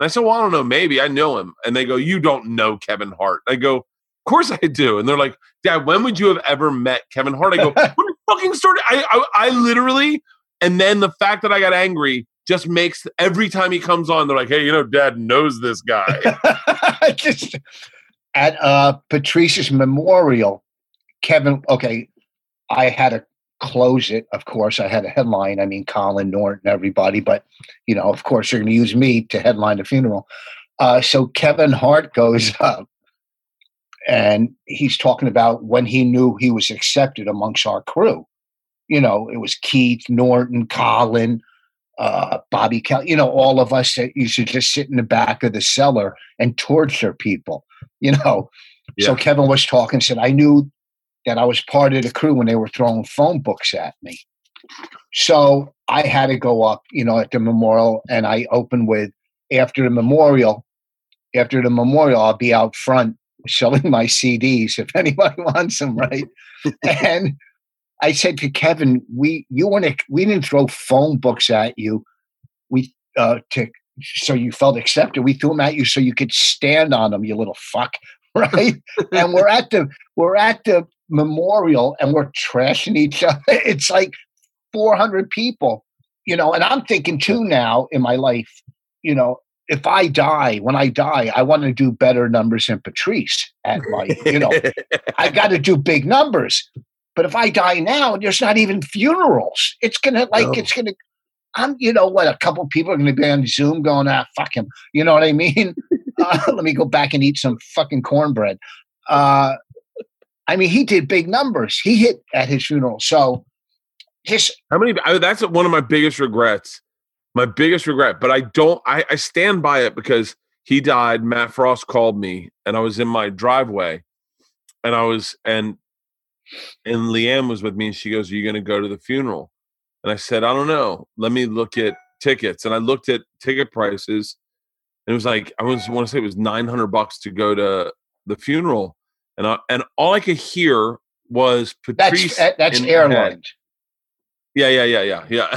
And I said, well, I don't know, maybe I know him, and they go, you don't know Kevin Hart. I go, of course I do, and they're like, Dad, when would you have ever met Kevin Hart? I go, what a fucking story. I literally, and then the fact that I got angry just makes every time he comes on, they're like, hey, Dad knows this guy. Just at Patrice's memorial, Kevin, I had to close it. Of course, I had a headline. I mean, Colin, Norton, everybody, but, of course, you're going to use me to headline the funeral. So Kevin Hart goes up and he's talking about when he knew he was accepted amongst our crew. It was Keith, Norton, Colin, Bobby Kelly, all of us that you should just sit in the back of the cellar and torture people, Yeah. So Kevin was talking, said, I knew that I was part of the crew when they were throwing phone books at me. So I had to go up, at the memorial, and I opened with, after the memorial, I'll be out front selling my CDs if anybody wants them, right? And I said to Kevin, we didn't throw phone books at you. We to so you felt accepted. We threw them at you so you could stand on them, you little fuck, right? And we're at the memorial and we're trashing each other. It's like 400 people, you know. And I'm thinking too now in my life, you know, if I die, when I die, I want to do better numbers than Patrice at my, you know, I got to do big numbers. But if I die now, there's not even funerals. It's going to like, I'm, you know what, a couple people are going to be on Zoom going, ah, fuck him. You know what I mean? Let me go back and eat some fucking cornbread. I mean, he did big numbers. He hit at his funeral. So just. That's one of my biggest regrets. My biggest regret, but I stand by it because he died. Matt Frost called me and I was in my driveway and and Leanne was with me and she goes, are you going to go to the funeral? And I said, I don't know. Let me look at tickets. And I looked at ticket prices and it was like, I want to say it was $900 to go to the funeral. And all I could hear was Patrice. That's airline. Yeah.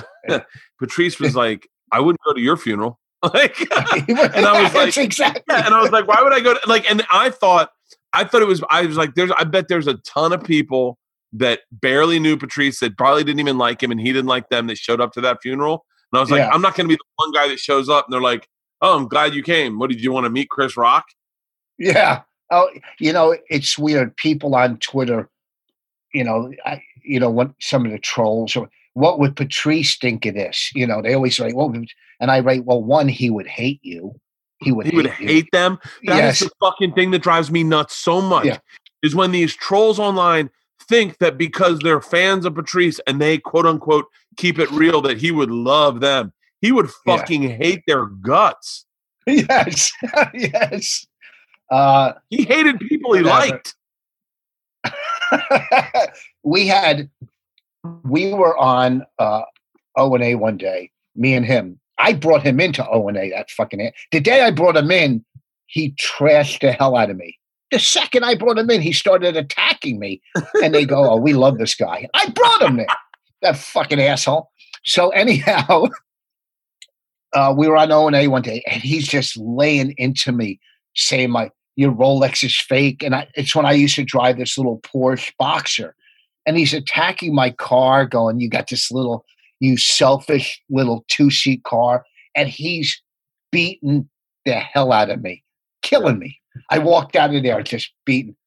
Patrice was like, I wouldn't go to your funeral. Like, and I was like, exactly. Yeah, and I was like, why would I go to, like, and I thought it was, I was like, I bet there's a ton of people that barely knew Patrice that probably didn't even like him and he didn't like them that showed up to that funeral. And I was like, yeah. I'm not going to be the one guy that shows up. And they're like, oh, I'm glad you came. What, did you want to meet Chris Rock? Yeah. Oh, you know, it's weird. People on Twitter, you know, when some of the trolls or, what would Patrice think of this? You know, they always write, well, and I write, well, one, he would hate you. He would hate them. That is the fucking thing that drives me nuts so much is when these trolls online think that because they're fans of Patrice and they quote unquote keep it real, that he would love them. He would fucking hate their guts. Yes. Yes. He hated people he liked. We were on O&A one day, me and him. I brought him into O&A, that fucking ass. The day I brought him in, he trashed the hell out of me. The second I brought him in, he started attacking me. And they go, oh, we love this guy. I brought him there, that fucking asshole. So anyhow, we were on O&A one day, and he's just laying into me, saying, your Rolex is fake. And it's when I used to drive this little Porsche Boxer. And he's attacking my car going, you got this little, you selfish little 2-seat car. And he's beating the hell out of me, killing me. I walked out of there just beaten.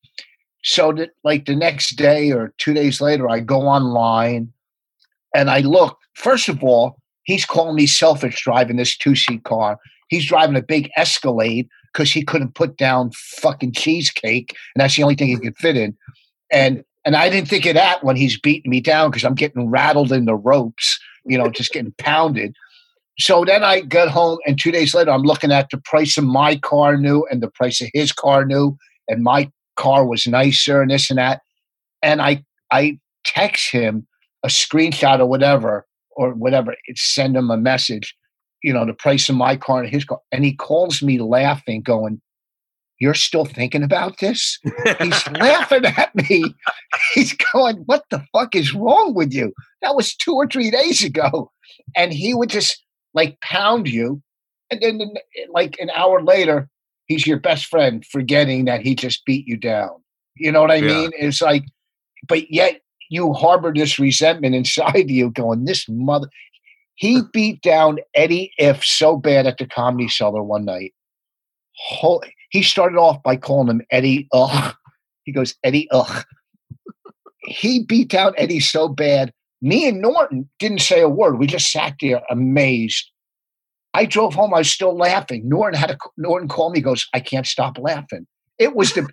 So that like the next day or 2 days later, I go online and I look, first of all, he's calling me selfish driving this 2-seat car. He's driving a big Escalade because he couldn't put down fucking cheesecake. And that's the only thing he could fit in. And I didn't think of that when he's beating me down because I'm getting rattled in the ropes, you know, just getting pounded. So then I got home and 2 days later, I'm looking at the price of my car new and the price of his car new and my car was nicer and this and that. And I text him a screenshot or whatever. It's send him a message, you know, the price of my car and his car. And he calls me laughing going, you're still thinking about this? He's laughing at me. He's going, what the fuck is wrong with you? That was 2 or 3 days ago. And he would just like pound you. And then like an hour later, he's your best friend, forgetting that he just beat you down. You know what I mean? It's like, but yet you harbor this resentment inside you going, this mother. He beat down Eddie Ifft so bad at the Comedy Cellar one night. Holy. He started off by calling him Eddie. Ugh. He goes, Eddie. Ugh. He beat down Eddie so bad. Me and Norton didn't say a word. We just sat there amazed. I drove home. I was still laughing. Norton called me. Goes, I can't stop laughing. It was the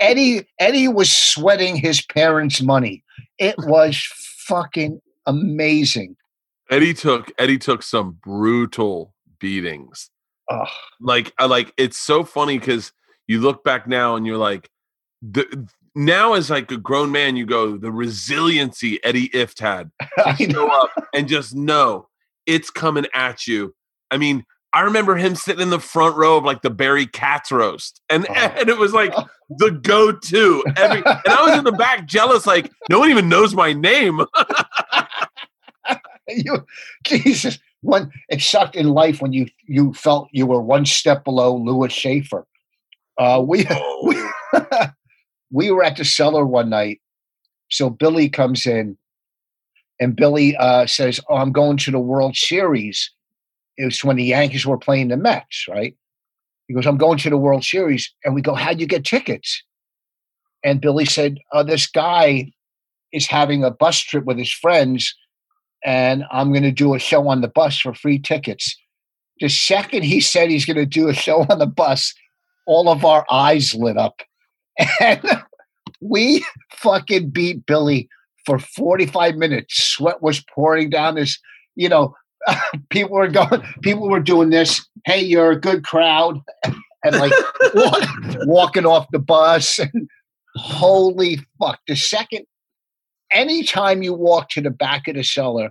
Eddie. Eddie was sweating his parents' money. It was fucking amazing. Eddie took some brutal beatings. Ugh. Like it's so funny because you look back now and you're like, now as like a grown man, you go, the resiliency Eddie Ifft had to show up and just know it's coming at you. I mean, I remember him sitting in the front row of like the Barry Katz roast, and it was like the go-to. And I was in the back, jealous, like no one even knows my name. Jesus. one, it sucked in life when you felt you were one step below Louis Schaefer. We were at the Cellar one night. So Billy comes in and Billy says, "Oh, I'm going to the World Series." It was when the Yankees were playing the Mets, right? He goes, "I'm going to the World Series." And we go, "How'd you get tickets?" And Billy said, "This guy is having a bus trip with his friends, and I'm going to do a show on the bus for free tickets." The second he said he's going to do a show on the bus, all of our eyes lit up. And we fucking beat Billy for 45 minutes. Sweat was pouring down his, you know, people were doing this. "Hey, you're a good crowd." And like walking off the bus. And holy fuck. The second, anytime you walk to the back of the Cellar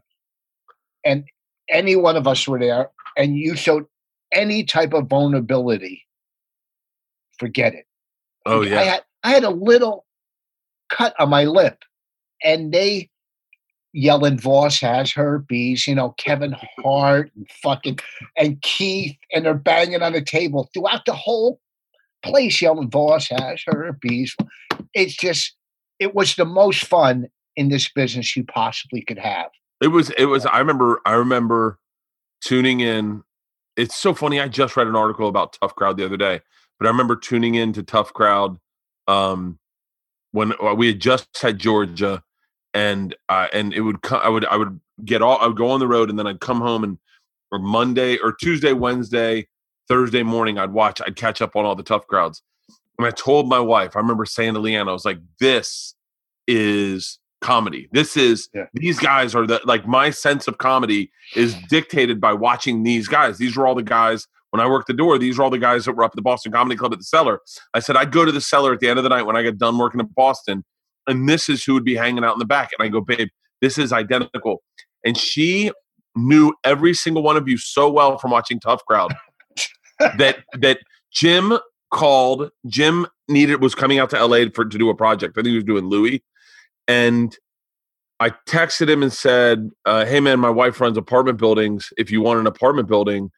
and any one of us were there and you showed any type of vulnerability, forget it. Oh, yeah. I had a little cut on my lip and they yelling, "Vos has herpes," you know, Kevin Hart and fucking and Keith, and they're banging on the table throughout the whole place yelling, "Vos has herpes." It's just, it was the most fun in this business you possibly could have. It was, I remember tuning in. It's so funny. I just read an article about Tough Crowd the other day. But I remember tuning in to Tough Crowd when we had just had Georgia, and it would come. I would go on the road, and then I'd come home, and or Monday or Tuesday, Wednesday, Thursday morning, I'd catch up on all the Tough Crowds. And I told my wife, I remember saying to Leanne, I was like, "This is comedy. This is These guys are my sense of comedy is dictated by watching these guys. These are all the guys." When I worked the door, these are all the guys that were up at the Boston Comedy Club at the Cellar. I said, I'd go to the Cellar at the end of the night when I got done working at Boston, and this is who would be hanging out in the back. And I go, "Babe, this is identical." And she knew every single one of you so well from watching Tough Crowd that Jim called. Jim was coming out to L.A. to do a project. I think he was doing Louis. And I texted him and said, "Hey, man, my wife runs apartment buildings. If you want an apartment,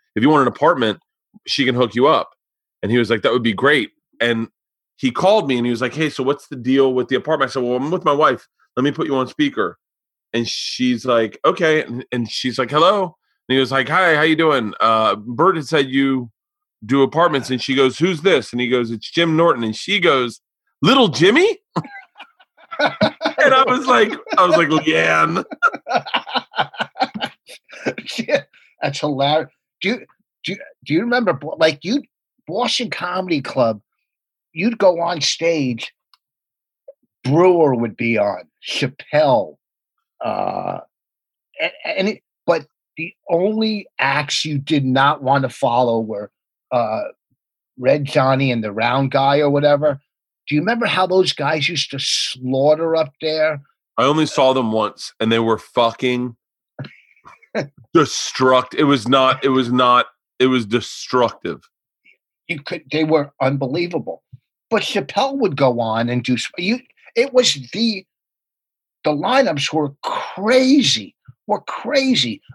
she can hook you up." And he was like, "That would be great." And he called me and he was like, "Hey, so what's the deal with the apartment?" I said, "Well, I'm with my wife. Let me put you on speaker." And she's like, "Okay." And she's like, "Hello." And he was like, "Hi, how you doing? Bert had said you do apartments." And she goes, "Who's this?" And he goes, "It's Jim Norton." And she goes, "Little Jimmy?" And I was like, "Leanne." Yeah, that's hilarious. Do you remember, like, Boston Comedy Club, you'd go on stage, Brewer would be on, Chappelle, but the only acts you did not want to follow were Red Johnny and the Round Guy or whatever. Do you remember how those guys used to slaughter up there? I only saw them once, and they were fucking destructive. It was destructive. They were unbelievable. But Chappelle would go on and do. It was the lineups were crazy.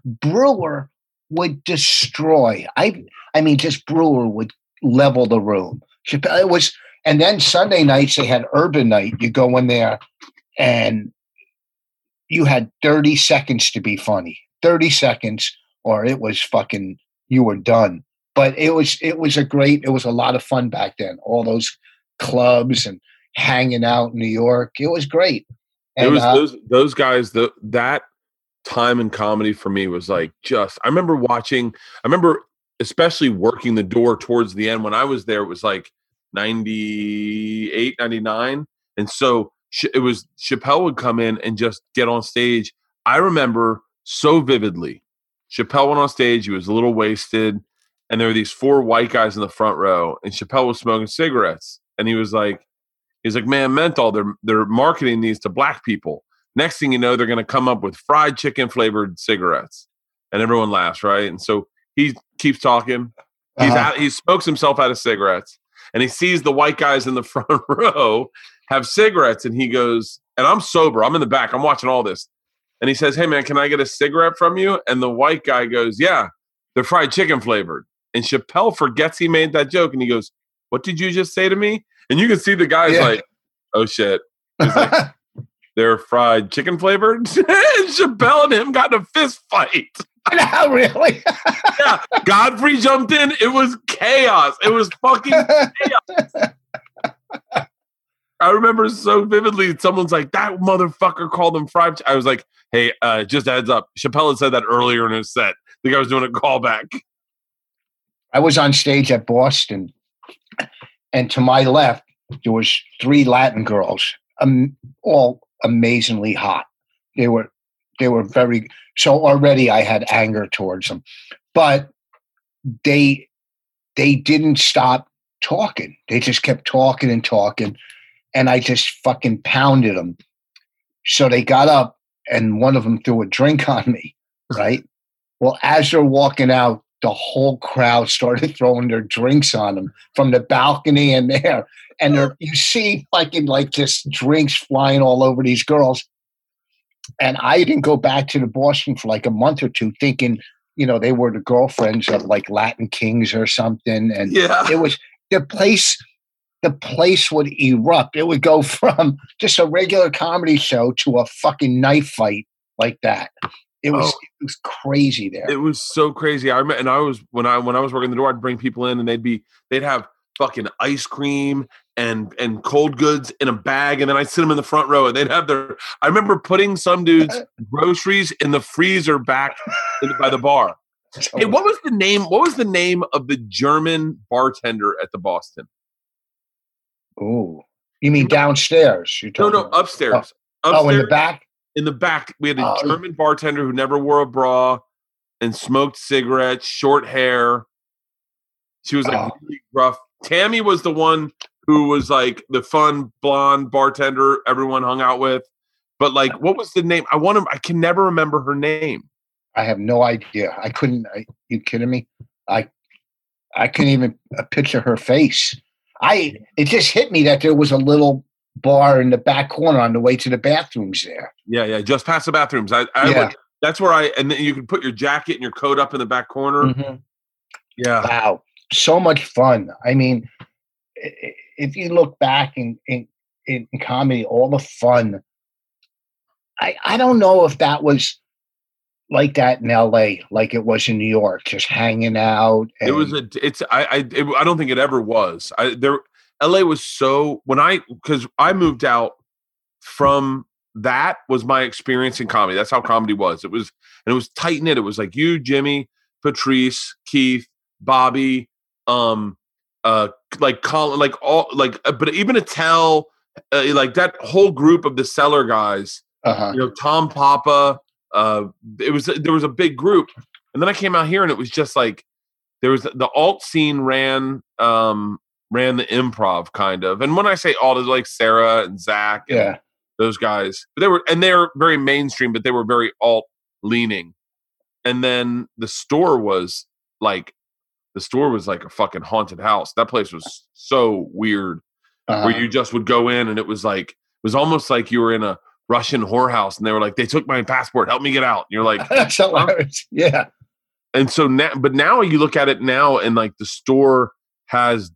Brewer would destroy. I mean, just Brewer would level the room. Chappelle. It was, and then Sunday nights they had Urban Night. You go in there, and you had 30 seconds to be funny. 30 seconds or it was fucking, you were done. But it was a lot of fun back then. All those clubs and hanging out in New York. It was great. And it was those guys, that time in comedy for me was like just, I remember especially working the door towards the end when I was there, it was like 98, 99. And so it was Chappelle would come in and just get on stage. I remember so vividly, Chappelle went on stage. He was a little wasted, and there were these four white guys in the front row. And Chappelle was smoking cigarettes, and he was like, "Man, menthol. They're marketing these to black people. Next thing you know, they're going to come up with fried chicken flavored cigarettes," and everyone laughs, right? And so he keeps talking. He's out, he smokes himself out of cigarettes, and he sees the white guys in the front row have cigarettes, and he goes, and I'm sober. I'm in the back. I'm watching all this. and he says, hey, man, can I get a cigarette from you? And the white guy goes, yeah, they're fried chicken flavored. And Chappelle forgets he made that joke, and he goes, what did you just say to me? And you can see the guy's like, oh, shit. He's like, they're fried chicken flavored? And Chappelle and him got in a fist fight. No, really? Yeah. Godfrey jumped in. It was chaos. It was fucking chaos. I remember so vividly, someone's like, that motherfucker called him fried. I was like, hey, just a heads up. Chappelle had said that earlier in his set. I think I was doing a callback. I was on stage at Boston, and to my left, there was three Latin girls, all amazingly hot. They were very, so already I had anger towards them, but they didn't stop talking. They just kept talking and talking, and I just fucking pounded them. So they got up, and one of them threw a drink on me, right? Well, as they're walking out, the whole crowd started throwing their drinks on them from the balcony and there. And you see fucking like just drinks flying all over these girls. And I didn't go back to the Boston for like a month or two, thinking, you know, they were the girlfriends of like Latin kings or something. And it was the place would erupt. It would go from just a regular comedy show to a fucking knife fight like that. It was crazy there. It was so crazy. I remember, and I was when I was working the door, I'd bring people in, and they'd have fucking ice cream and cold goods in a bag, and then I'd sit them in the front row, and they'd have their. I remember putting some dude's groceries in the freezer back by the bar. Hey, what was the name? What was the name of the German bartender at the Boston? Oh, you mean downstairs? No, upstairs. Oh, in the back. In the back, we had a German bartender who never wore a bra and smoked cigarettes, short hair. She was like really rough. Tammy was the one who was like the fun blonde bartender everyone hung out with. But like, what was the name? I can never remember her name. I have no idea. You kidding me? I couldn't even picture her face. It just hit me that there was a little bar in the back corner on the way to the bathrooms there. Yeah, just past the bathrooms. That's where and then you can put your jacket and your coat up in the back corner. Mm-hmm. Yeah. Wow. So much fun. I mean, if you look back in comedy, all the fun, I don't know if that was like that in LA, like it was in New York, just hanging out. And I don't think it ever was. LA was so, because I moved out from that was my experience in comedy. That's how comedy was. It was tight knit. It was like you, Jimmy, Patrice, Keith, Bobby, like Colin, like all, like, but even Attell, like that whole group of the Cellar guys, you know, Tom Papa, there was a big group. And then I came out here and it was just like, there was the alt scene ran the Improv kind of. And when I say all, there's like Sarah and Zach and those guys. But they were very mainstream, but they were very alt leaning. And then the store was like a fucking haunted house. That place was so weird where you just would go in and it was almost like you were in a Russian whorehouse and they were like, they took my passport, help me get out. And you're like, that's hilarious. Yeah. And so now, but now you look at it now and like the store has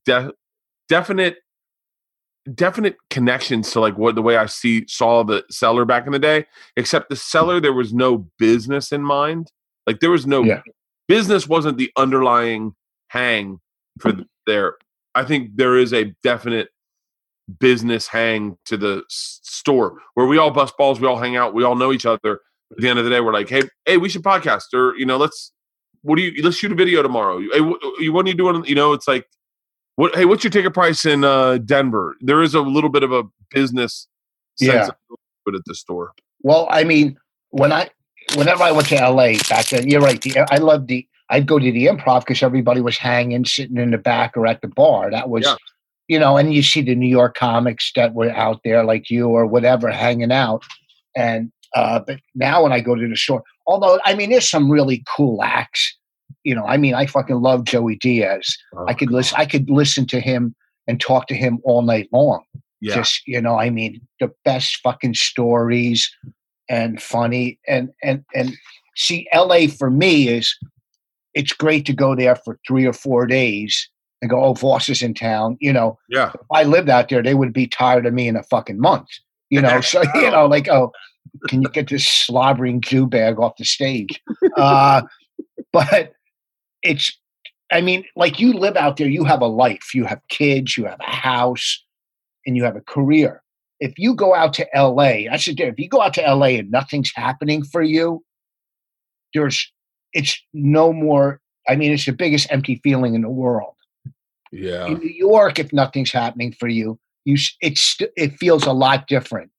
definite connections to like what the way I saw the Cellar back in the day, except the Cellar, there was no business in mind. Like there was no business, wasn't the underlying hang for there. I think there is a definite business hang to the store where we all bust balls. We all hang out. We all know each other. At the end of the day, we're like, Hey, we should podcast or, you know, let's shoot a video tomorrow. Hey, what are you doing? You know, it's like, hey, what's your ticket price in Denver? There is a little bit of a business sense of it at the store. Well, I mean, whenever I went to LA back then, you're right. I'd go to the Improv because everybody was hanging, sitting in the back or at the bar. That was, you know, and you see the New York comics that were out there like you or whatever, hanging out. And, but now when I go to the store, although, I mean, there's some really cool acts. You know, I mean, I fucking love Joey Diaz. I could listen to him and talk to him all night long. Yeah. Just, you know, I mean, the best fucking stories, and funny. And see, LA for me is, it's great to go there for 3 or 4 days and go, oh, Vos is in town. You know, yeah. If I lived out there, they would be tired of me in a fucking month. You know, so, you know, like, oh, can you get this slobbering Jew bag off the stage? But it's, I mean, like, you live out there, you have a life, you have kids, you have a house, and you have a career. If you go out to LA, I should say, if you go out to LA and nothing's happening for you, it's no more. I mean, it's the biggest empty feeling in the world. Yeah. In New York, if nothing's happening for you, it feels a lot different,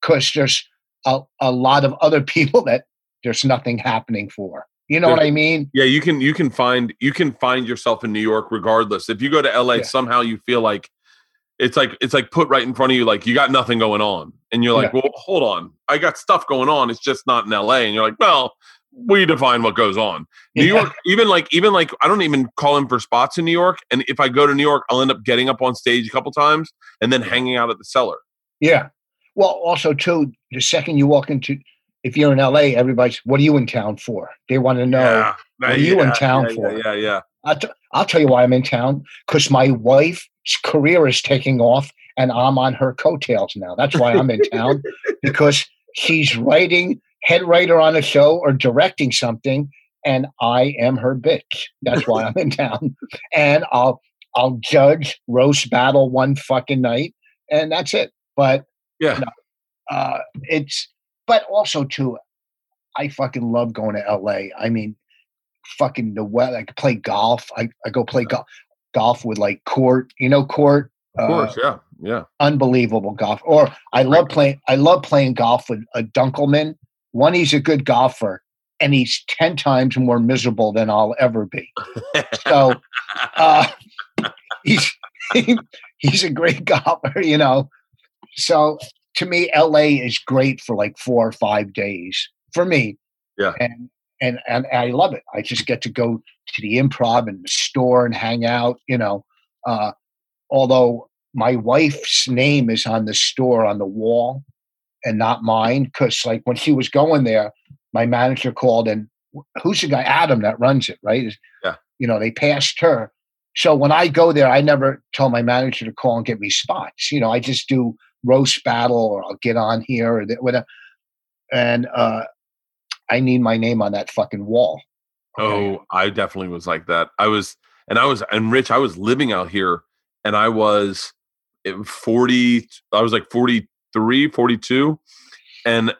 because there's a lot of other people that there's nothing happening for. You know what I mean? Yeah, you can find yourself in New York regardless. If you go to LA, somehow you feel like it's like put right in front of you, like you got nothing going on, and you're like, well, hold on, I got stuff going on. It's just not in LA, and you're like, well, we define what goes on. New York, even like I don't even call in for spots in New York, and if I go to New York, I'll end up getting up on stage a couple times and then hanging out at the Cellar. Yeah, well, also too, the second you walk into, if you're in LA, everybody's, what are you in town for? They want to know, what are you in town for? Yeah. I'll tell you why I'm in town, because my wife's career is taking off and I'm on her coattails now. That's why I'm in town, because she's head writer on a show or directing something, and I am her bitch. That's why I'm in town. And I'll judge, roast, battle one fucking night, and that's it. But yeah, no, it's... But also, too, I fucking love going to L.A. I mean, fucking the weather. I could play golf. I go play golf with, like, Court. You know Court? Of course, yeah. Unbelievable golf. Or I love playing golf with a Dunkelman. One, he's a good golfer, and he's 10 times more miserable than I'll ever be. So he's a great golfer, you know. So... to me, LA is great for like 4 or 5 days for me. Yeah. And I love it. I just get to go to the Improv and the Store and hang out, you know, although my wife's name is on the Store on the wall and not mine. 'Cause like when she was going there, my manager called, and who's the guy, Adam, that runs it. Right. Yeah. You know, they passed her. So when I go there, I never tell my manager to call and get me spots. You know, I just do roast battle, or I'll get on here, or whatever. And I need my name on that fucking wall. Okay? Oh, I definitely was like that. I was, and Rich, I was living out here, and I was 40. I was like 43, 42, and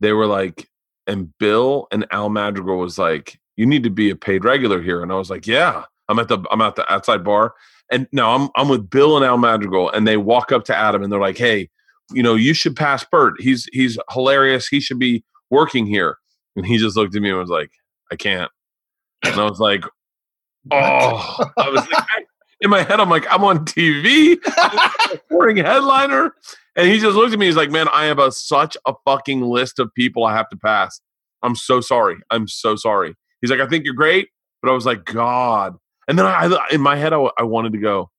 they were like, and Bill and Al Madrigal was like, you need to be a paid regular here, and I was like, yeah, I'm at the outside bar. And no, I'm with Bill and Al Madrigal, and they walk up to Adam and they're like, hey, you know, you should pass Bert. He's hilarious. He should be working here. And he just looked at me and was like, I can't. And I was like, oh, I was like, in my head, I'm like, I'm on TV, I'm a boring headliner. And he just looked at me. He's like, man, I have such a fucking list of people I have to pass. I'm so sorry. I'm so sorry. He's like, I think you're great. But I was like, God. And then in my head, I wanted to go,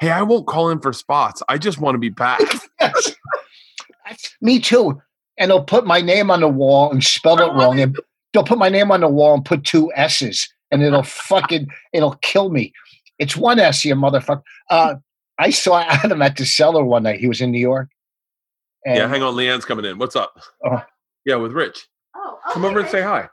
hey, I won't call in for spots. I just want to be passed. Yes. Me too. And they'll put my name on the wall and spell it wrong. And they'll put my name on the wall and put 2 S's, and it'll kill me. It's 1 S, you motherfucker. I saw Adam at the Cellar one night. He was in New York. And, yeah, hang on. Leanne's coming in. What's up? Yeah, with Rich. Oh, okay. Come over and say hi.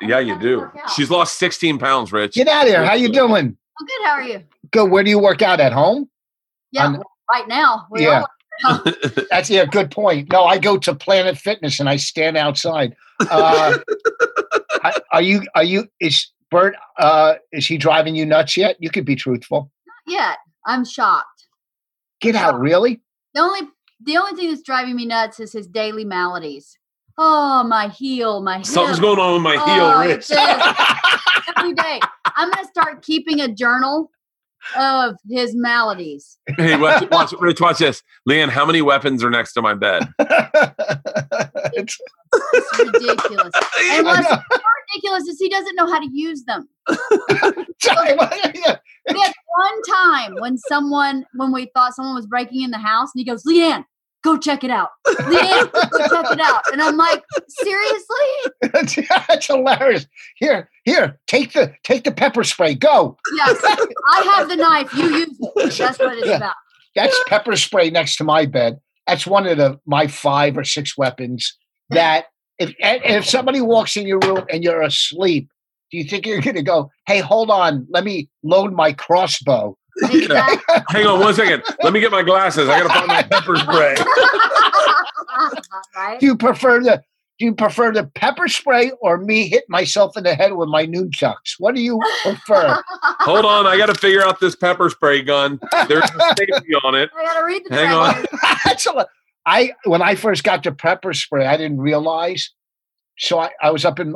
Yeah, you do. She's lost 16 pounds, Rich. Get out of here. How you doing? I'm good. How are you? Good. Where do you work out? At home? Yeah, right now. Yeah. That's a good point. No, I go to Planet Fitness and I stand outside. Is Bert, is he driving you nuts yet? You could be truthful. Not yet. I'm shocked. Get out, really? The only thing that's driving me nuts is his daily maladies. Oh, my heel. Something's going on with my heel, Rich. Every day. I'm going to start keeping a journal of his maladies. Hey, Rich, watch this. Leanne, how many weapons are next to my bed? It's ridiculous. And what's more ridiculous is he doesn't know how to use them. We had one time when we thought someone was breaking in the house, and he goes, Leanne, go check it out. Leanne, go check it out. And I'm like, seriously? That's hilarious. Here, take the pepper spray. Go. Yes. I have the knife. You use it. That's what it's about. That's pepper spray next to my bed. That's one of my 5 or 6 weapons that if somebody walks in your room and you're asleep, do you think you're going to go, hey, hold on, let me load my crossbow? Yeah. Hang on one second. Let me get my glasses. I got to find my pepper spray. Right? Do you prefer the pepper spray or me hit myself in the head with my nunchucks? What do you prefer? Hold on, I got to figure out this pepper spray gun. There's a safety on it. I got to read the Hang on. Excellent. When I first got to pepper spray, I didn't realize. So I was up in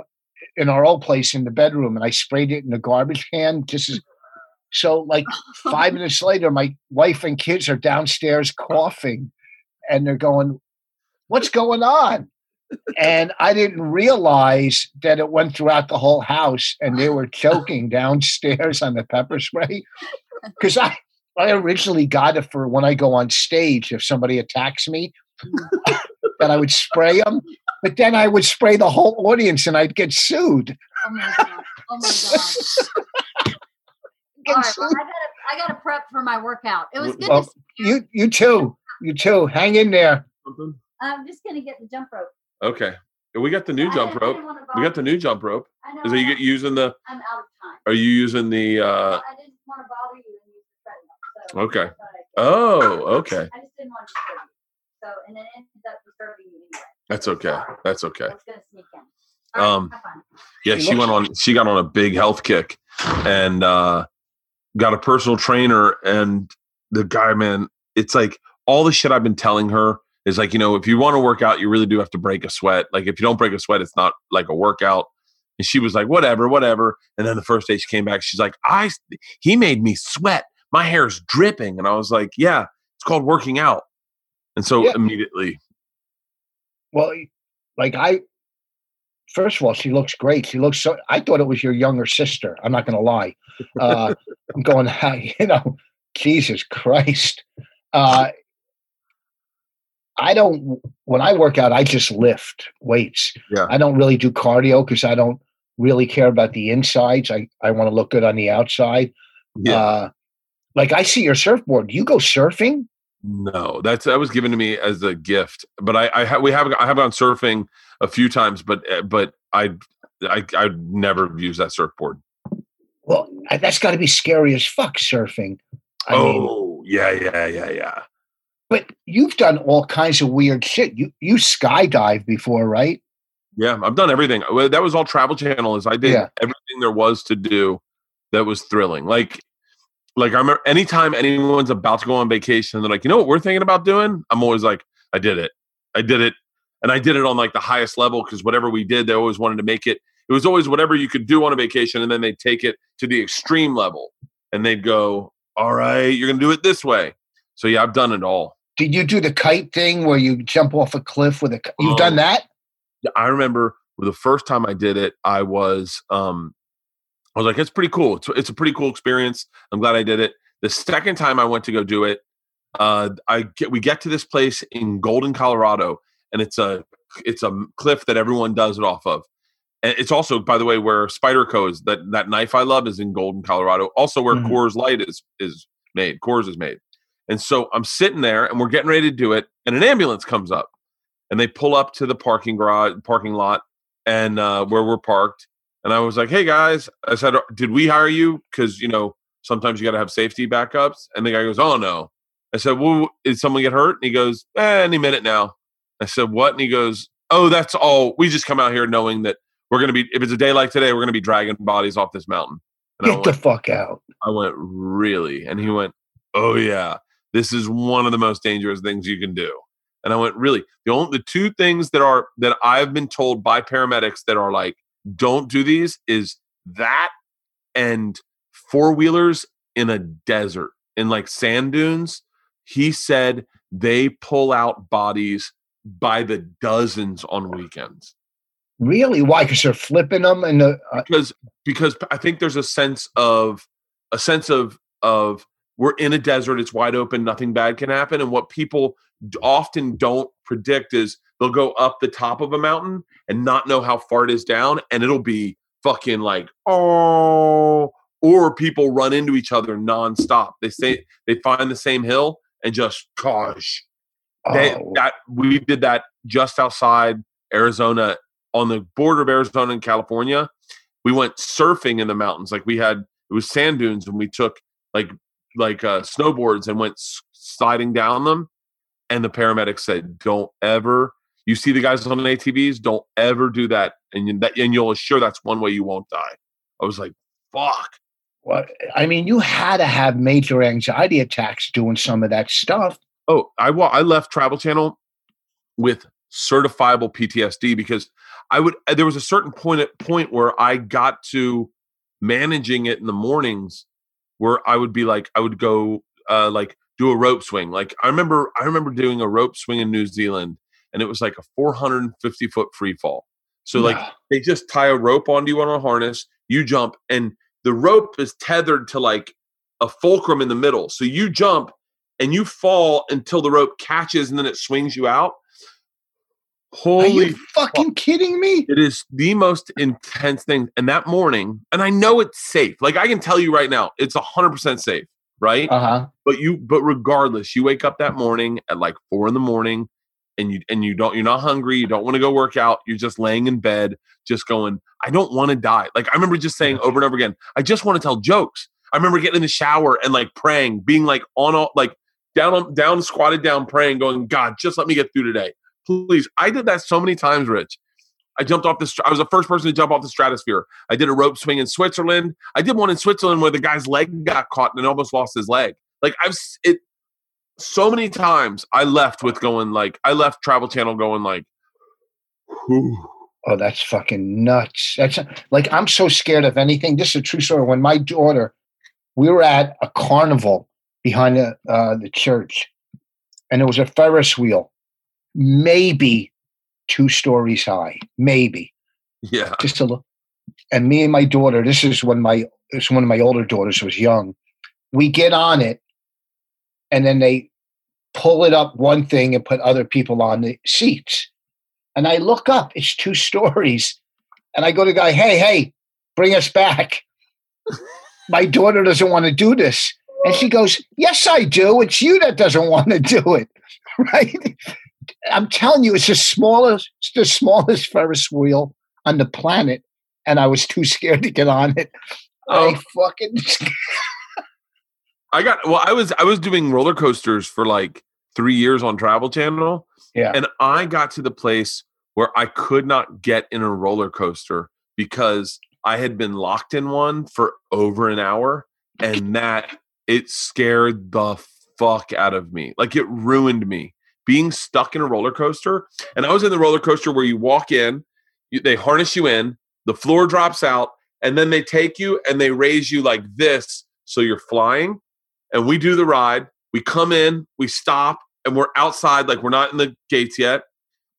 our old place in the bedroom, and I sprayed it in the garbage can. So like 5 minutes later, my wife and kids are downstairs coughing, and they're going, what's going on? And I didn't realize that it went throughout the whole house, and they were choking downstairs on the pepper spray. Because I originally got it for when I go on stage, if somebody attacks me, that I would spray them. But then I would spray the whole audience, and I'd get sued. Oh, my God. All right, well, I got to prep for my workout. It was good to see you. You too. Hang in there. I'm just going to get the jump rope. Okay. We got the new jump rope. I know. Is it you get using the? I'm out of time. Are you using the? I didn't want to bother you and use the treadmill. Okay. Okay. I just didn't want to disturb you. So, and it ended up disturbing you anyway. That's okay. Sorry. That's okay. I was going to sneak in. All right, have fun. Yeah, she went on. She got on a big health kick, and got a personal trainer. And the guy, man, it's like all the shit I've been telling her. It's like, you know, if you want to work out, you really do have to break a sweat. Like, if you don't break a sweat, it's not like a workout. And she was like, whatever. And then the first day she came back, she's like, he made me sweat. My hair's dripping. And I was like, yeah, it's called working out. And so immediately. Well, like first of all, she looks great. She looks I thought it was your younger sister. I'm not going to lie. I'm going, you know, Jesus Christ. When I work out, I just lift weights. Yeah. I don't really do cardio because I don't really care about the insides. I want to look good on the outside. Yeah. Like I see your surfboard. You go surfing? No, that was given to me as a gift. But I have gone surfing a few times, but I never use that surfboard. Well, that's got to be scary as fuck, surfing. I mean, yeah. But you've done all kinds of weird shit. You skydived before, right? Yeah, I've done everything. That was all Travel Channel. I did everything there was to do that was thrilling. Like I remember anytime anyone's about to go on vacation, they're like, you know what we're thinking about doing? I'm always like, I did it. And I did it on like the highest level because whatever we did, they always wanted to make it. It was always whatever you could do on a vacation, and then they'd take it to the extreme level. And they'd go, all right, you're going to do it this way. So, yeah, I've done it all. Did you do the kite thing where you jump off a cliff with a kite? You've done that? I remember the first time I did it, I was like, it's pretty cool. It's a pretty cool experience. I'm glad I did it. The second time I went to go do it, we get to this place in Golden, Colorado, and it's a cliff that everyone does it off of. And it's also, by the way, where Spyderco is, that knife I love is in Golden, Colorado, also where Coors Light is made. Coors is made. And so I'm sitting there, and we're getting ready to do it, and an ambulance comes up, and they pull up to the parking lot, and where we're parked. And I was like, "Hey guys," I said, "Did we hire you? Because you know sometimes you got to have safety backups." And the guy goes, "Oh no." I said, "Well, did someone get hurt?" And he goes, "Any minute now." I said, "What?" And he goes, "Oh, that's all. We just come out here knowing that we're gonna be. If it's a day like today, we're gonna be dragging bodies off this mountain." And get the fuck out. I went, "Really?" And he went, "Oh yeah. This is one of the most dangerous things you can do." And I went, really? The two things that I've been told by paramedics that are like, don't do these is that and 4-wheelers in a desert, in like sand dunes. He said they pull out bodies by the dozens on weekends. Really? Why? Because they're flipping them? And because I think there's a sense of we're in a desert, it's wide open, nothing bad can happen. And what people often don't predict is they'll go up the top of a mountain and not know how far it is down, and it'll be fucking like, oh, or people run into each other nonstop. They say they find the same hill and just, gosh. Oh. We did that just outside Arizona, on the border of Arizona and California. We went surfing in the mountains. Like it was sand dunes, and we took like snowboards and went sliding down them. And the paramedics said, don't ever, you see the guys on ATVs, don't ever do that. And you'll assure that's one way you won't die. I was like, fuck. Well, I mean, you had to have major anxiety attacks doing some of that stuff. Oh, I left Travel Channel with certifiable PTSD because there was a certain point where I got to managing it in the mornings where I would be like, I would go do a rope swing. Like I remember doing a rope swing in New Zealand, and it was like a 450 foot free fall. So they just tie a rope onto you on a harness, you jump, and the rope is tethered to like a fulcrum in the middle. So you jump and you fall until the rope catches, and then it swings you out. Holy, are you fucking kidding me? It is the most intense thing. And that morning, and I know it's safe. Like I can tell you right now, it's 100% safe. Right. Uh-huh. But regardless, you wake up that morning at like 4 a.m. and you're not hungry. You don't want to go work out. You're just laying in bed, just going, I don't want to die. Like I remember just saying over and over again, I just want to tell jokes. I remember getting in the shower and like praying, being like down, squatted down, praying, going, God, just let me get through today. Please. I did that so many times, Rich. I was the first person to jump off the stratosphere. I did a rope swing in Switzerland. I did one in Switzerland where the guy's leg got caught and almost lost his leg. Like so many times I left with going like, I left Travel Channel going like, whew. Oh, that's fucking nuts. That's like, I'm so scared of anything. This is a true story. When my daughter, we were at a carnival behind the church, and there was a Ferris wheel, maybe 2 stories high, maybe. Yeah. Just a little. And me and my daughter, this is one of my older daughters was young. We get on it, and then they pull it up one thing and put other people on the seats. And I look up, it's 2 stories. And I go to the guy, hey, bring us back. My daughter doesn't want to do this. And she goes, yes, I do. It's you that doesn't want to do it. Right? I'm telling you, it's the smallest Ferris wheel on the planet, and I was too scared to get on it. Oh. I was doing roller coasters for like 3 years on Travel Channel. Yeah. And I got to the place where I could not get in a roller coaster because I had been locked in one for over an hour, and it scared the fuck out of me. Like it ruined me. Being stuck in a roller coaster. And I was in the roller coaster where you walk in, they harness you in, the floor drops out, and then they take you and they raise you like this. So you're flying, and we do the ride. We come in, we stop, and we're outside. Like we're not in the gates yet.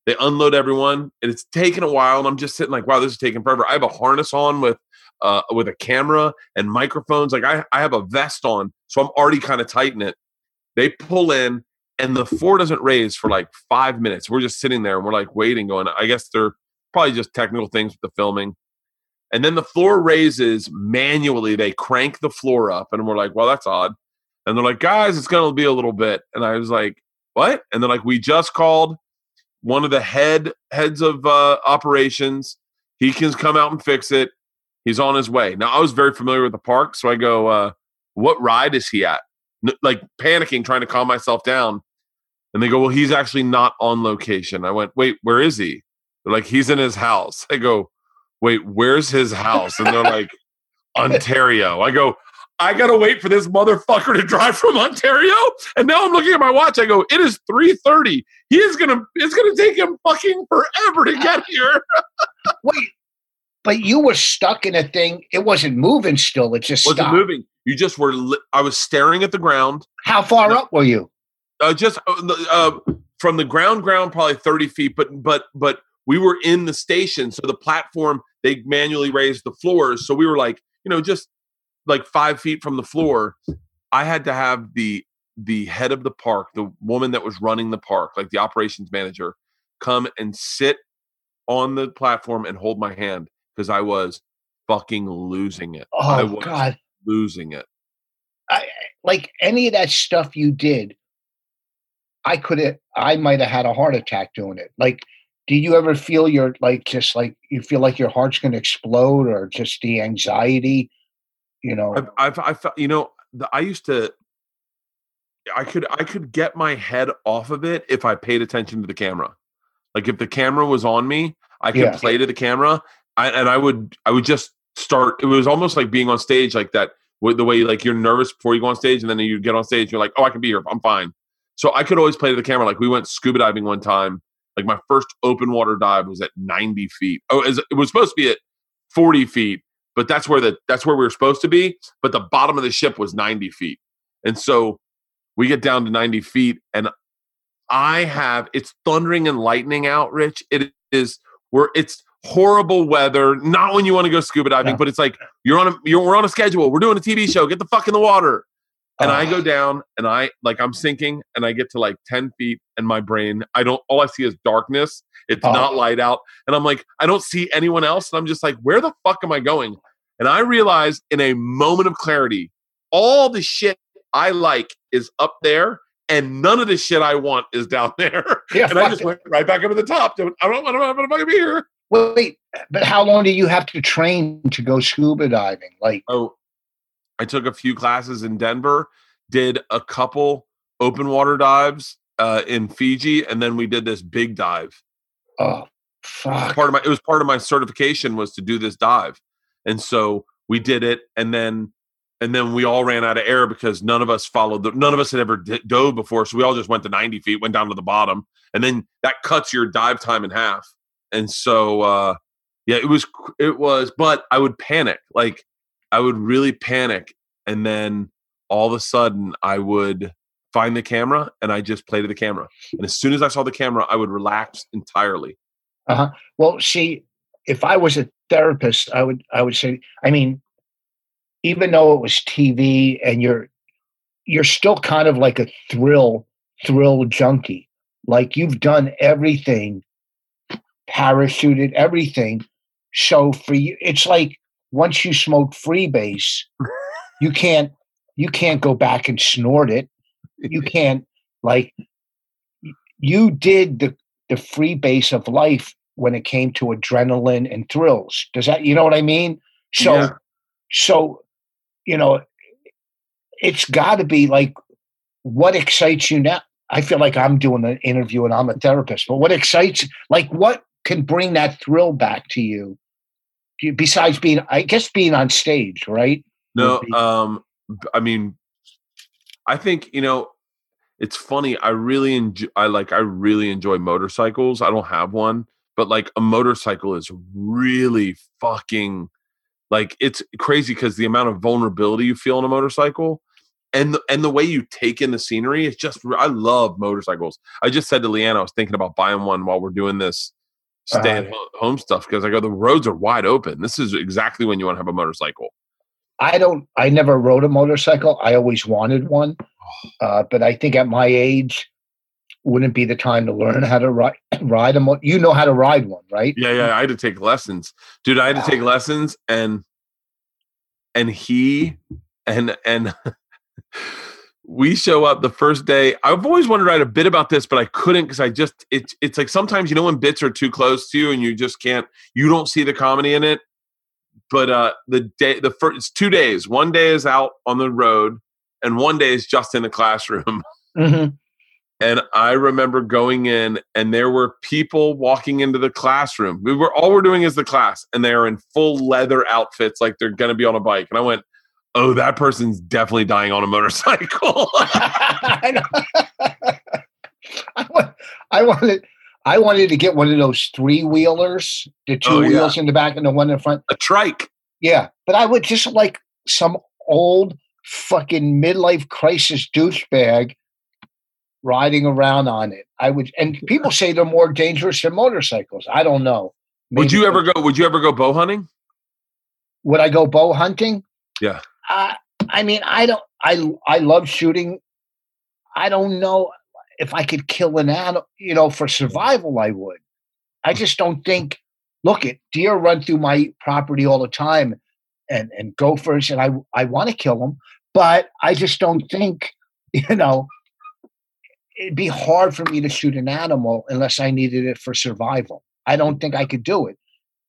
They unload everyone, and it's taken a while. And I'm just sitting like, wow, this is taking forever. I have a harness on with a camera and microphones. Like I have a vest on, so I'm already kind of tight in it. They pull in, and the floor doesn't raise for like 5 minutes. We're just sitting there and we're like waiting, going, I guess they're probably just technical things with the filming. And then the floor raises manually. They crank the floor up, and we're like, well, that's odd. And they're like, guys, it's going to be a little bit. And I was like, what? And they're like, we just called one of the heads of operations. He can come out and fix it. He's on his way. Now, I was very familiar with the park. So I go, what ride is he at? Like panicking, trying to calm myself down. And they go, well, he's actually not on location. I went, wait, where is he? They're like, he's in his house. I go, wait, where's his house? And they're like, Ontario. I go, I got to wait for this motherfucker to drive from Ontario? And now I'm looking at my watch. I go, it is 3:30. It's going to take him fucking forever to get here. Wait, but you were stuck in a thing. It wasn't moving still. It just wasn't moving. You just were, I was staring at the ground. How far up were you? From the ground probably 30 feet, but we were in the station. So the platform, they manually raised the floors. So we were like, just like 5 feet from the floor. I had to have the head of the park, the woman that was running the park, like the operations manager, come and sit on the platform and hold my hand because I was fucking losing it. Oh, I was losing it. Like any of that stuff you did, I might have had a heart attack doing it. Like, do you ever feel you feel like your heart's going to explode, or just the anxiety? You know, I felt, you know, I could get my head off of it if I paid attention to the camera. Like if the camera was on me, I could play to the camera, and I would just start. It was almost like being on stage, like that, with the way like you're nervous before you go on stage, and then you get on stage, you're like, oh, I can be here, I'm fine. So I could always play to the camera. Like we went scuba diving one time. Like my first open water dive was at 90 feet. Oh, it was supposed to be at 40 feet, but that's where we were supposed to be. But the bottom of the ship was 90 feet, and so we get down to 90 feet, and it's thundering and lightning out, Rich. It is it's horrible weather. Not when you want to go scuba diving, but it's like we're on a schedule. We're doing a TV show. Get the fuck in the water. And I go down, and I'm sinking, and I get to like 10 feet, and my brain, all I see is darkness. It's not light out. And I'm like, I don't see anyone else. And I'm just like, where the fuck am I going? And I realized in a moment of clarity, all the shit I like is up there, and none of the shit I want is down there. Yeah, and I just went right back up to the top. I don't want to fucking be here. Wait, but how long do you have to train to go scuba diving? Like, I took a few classes in Denver, did a couple open water dives in Fiji, and then we did this big dive. Oh, fuck! It was part of my certification was to do this dive, and so we did it, and then we all ran out of air because none of us had ever dove before, so we all just went to 90 feet, went down to the bottom, and then that cuts your dive time in half. And so, but I would panic. Like I would really panic. And then all of a sudden I would find the camera and I just play to the camera. And as soon as I saw the camera, I would relax entirely. Uh-huh. Well, see, if I was a therapist, I would say, I mean, even though it was TV and you're still kind of like a thrill junkie. Like you've done everything, parachuted everything, so for you it's like once you smoke freebase, you can't go back and snort it. You can't, like, you did the freebase of life when it came to adrenaline and thrills. Does that, you know what I mean? So yeah. So you know, it's got to be like what excites you now. I feel like I'm doing an interview and I'm a therapist, but what excites, like what can bring that thrill back to you besides being on stage, right? No, I mean, I think, you know, it's funny. I really enjoy motorcycles. I don't have one, but like a motorcycle is really fucking, like, it's crazy because the amount of vulnerability you feel in a motorcycle and the way you take in the scenery, it's just, I love motorcycles. I just said to Leanne, I was thinking about buying one while we're doing this stay-at-home stuff, because I go, the roads are wide open. This is exactly when you want to have a motorcycle. I never rode a motorcycle. I always wanted one, but I think at my age, wouldn't be the time to learn how to ride a motor. You know how to ride one, right? Yeah. I had to take lessons, dude. and we show up the first day. I've always wanted to write a bit about this, but I couldn't because it's like sometimes, you know, when bits are too close to you and you just can't, you don't see the comedy in it. But it's 2 days. One day is out on the road and one day is just in the classroom. Mm-hmm. And I remember going in and there were people walking into the classroom. We're doing is the class, and they are in full leather outfits like they're going to be on a bike. And I went, oh, that person's definitely dying on a motorcycle. I wanted to get one of those three-wheelers, the two wheels in the back and the one in the front. A trike. Yeah, but I would just like some old fucking midlife crisis douchebag riding around on it. And people say they're more dangerous than motorcycles. I don't know. Maybe would you ever go bow hunting? Would I go bow hunting? Yeah. I mean, I love shooting. I don't know if I could kill an animal, you know, for survival, I would. I just don't think, look, at deer run through my property all the time and gophers, and I want to kill them, but I just don't think, you know, it'd be hard for me to shoot an animal unless I needed it for survival. I don't think I could do it.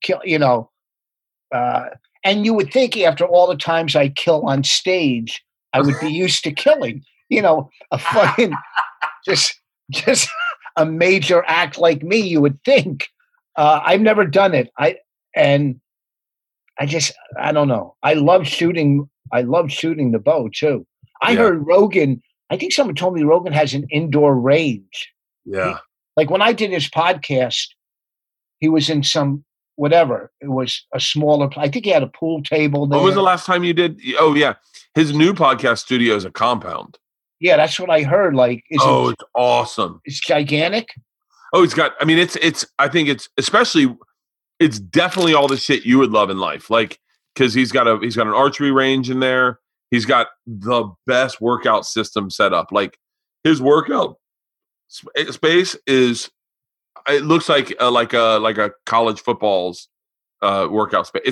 Kill, you know, and you would think after all the times I kill on stage, I would be used to killing, you know, a fucking, just a major act like me, you would think. I've never done it. I don't know. I love shooting. I love shooting the bow too. I heard Rogan, I think someone told me Rogan has an indoor range. Yeah. Like when I did his podcast, he was in some, whatever. It was a smaller, I think he had a pool table there. When was the last time you did? Oh yeah. His new podcast studio is a compound. Yeah. That's what I heard. Like, it's awesome. It's gigantic. Oh, it's got, I mean, I think it's especially, it's definitely all the shit you would love in life. Like, cause he's got an archery range in there. He's got the best workout system set up. Like his workout space is, it looks like a college football's workout space.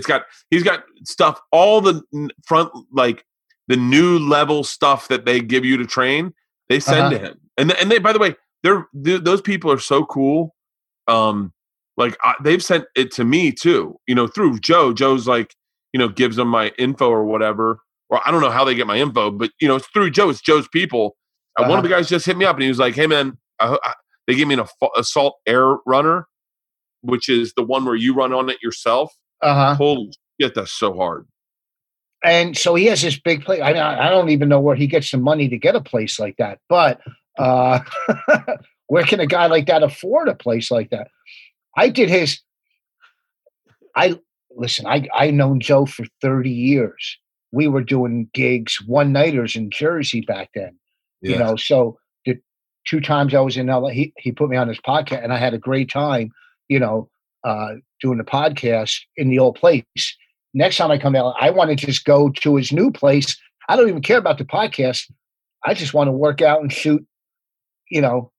He's got stuff, all the front, like the new level stuff that they give you to train, they send to him. And they, by the way, those people are so cool. They've sent it to me too, you know, through Joe. Joe's like, you know, gives them my info or whatever, or I don't know how they get my info, but you know, it's through Joe. It's Joe's people. One of the guys just hit me up and he was like, "Hey man, they gave me an assault air runner, which is the one where you run on it yourself." Holy shit, that's so hard. And so he has this big place. I mean, I don't even know where he gets the money to get a place like that. But where can a guy like that afford a place like that? I did his. I've known Joe for 30 years. We were doing gigs, one-nighters in Jersey back then. Yeah. You know, so. Two times I was in LA, he put me on his podcast, and I had a great time, you know, doing the podcast in the old place. Next time I come to LA, I want to just go to his new place. I don't even care about the podcast. I just want to work out and shoot, you know,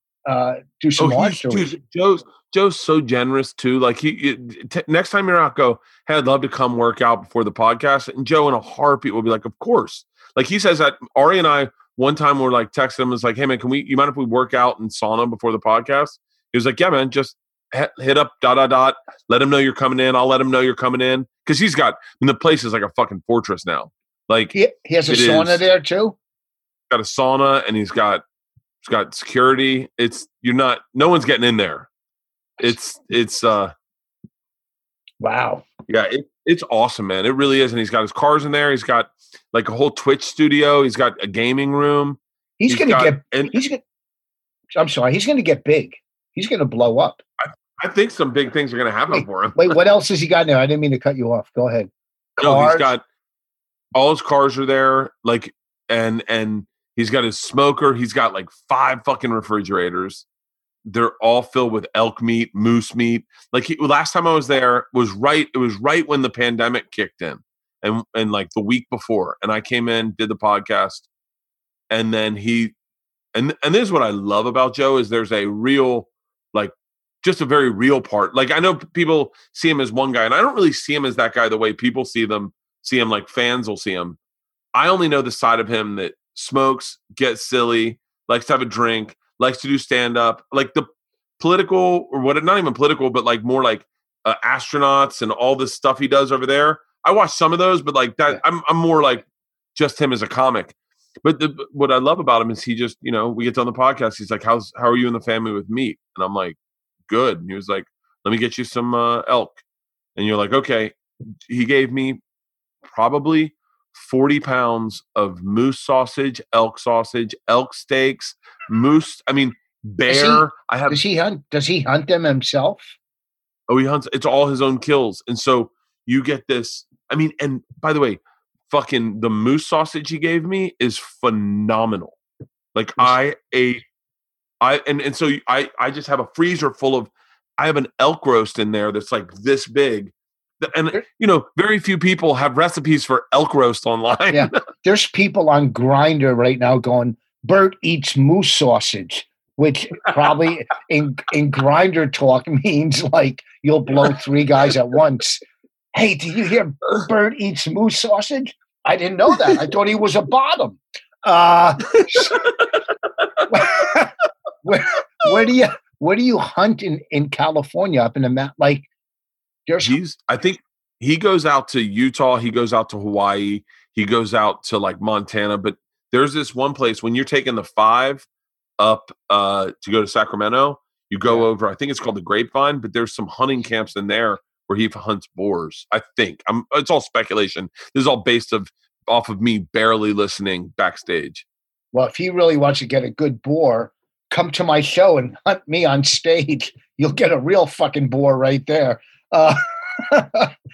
do some art stories. Dude, Joe's so generous too. Like next time you're out, go, "Hey, I'd love to come work out before the podcast." And Joe in a heartbeat will be like, "Of course." Like he says that Ari and I, one time we're like texting him, it's like, "Hey man, you mind if we work out in sauna before the podcast?" He was like, "Yeah man, just hit up ... Let him know you're coming in. I'll let him know you're coming in." Because he's got, and the place is like a fucking fortress now. Like he has a sauna there too. Got a sauna and he's got security. No one's getting in there. It's wow. Yeah. It's awesome, man. It really is. And he's got his cars in there. He's got like a whole Twitch studio. He's got a gaming room. He's going to get big. He's going to blow up. I think some big things are going to happen for him. Wait, what else has he got now? I didn't mean to cut you off. Go ahead. No, he's got all his cars are there. Like, and he's got his smoker. He's got like 5 fucking refrigerators. They're all filled with elk meat, moose meat. Like last time I was there it was right when the pandemic kicked in and like the week before. And I came in, did the podcast. And then and this is what I love about Joe is there's a real, like just a very real part. Like I know people see him as one guy and I don't really see him as that guy the way people see him like fans will see him. I only know the side of him that smokes, gets silly, likes to have a drink, likes to do stand-up, like the political, or what, not even political, but like more like astronauts and all this stuff he does over there. I watch some of those, but like that, I'm more like just him as a comic. But what I love about him is he just, you know, we get on the podcast, he's like, how are you and the family with meat? And I'm like, good. And he was like, let me get you some elk. And you're like, okay. He gave me probably 40 pounds of moose sausage, elk steaks, moose. I mean, bear. Does he hunt them himself? Oh, he hunts. It's all his own kills. And so you get this. I mean, and by the way, fucking the moose sausage he gave me is phenomenal. Like I just have a freezer full of, I have an elk roast in there that's like this big And, you know, very few people have recipes for elk roast online. Yeah. There's people on Grindr right now going, Bert eats moose sausage, which probably in Grindr talk means like you'll blow three guys at once. Hey, do you hear Bert eats moose sausage? I didn't know that. I thought he was a bottom. Where do you hunt in California up in the map? Like, I think he goes out to Utah. He goes out to Hawaii. He goes out to like Montana. But there's this one place when you're taking the 5 up to go to Sacramento, you go over. I think it's called the Grapevine. But there's some hunting camps in there where he hunts boars. I think it's all speculation. This is all based off of me barely listening backstage. Well, if he really wants to get a good boar, come to my show and hunt me on stage. You'll get a real fucking boar right there. What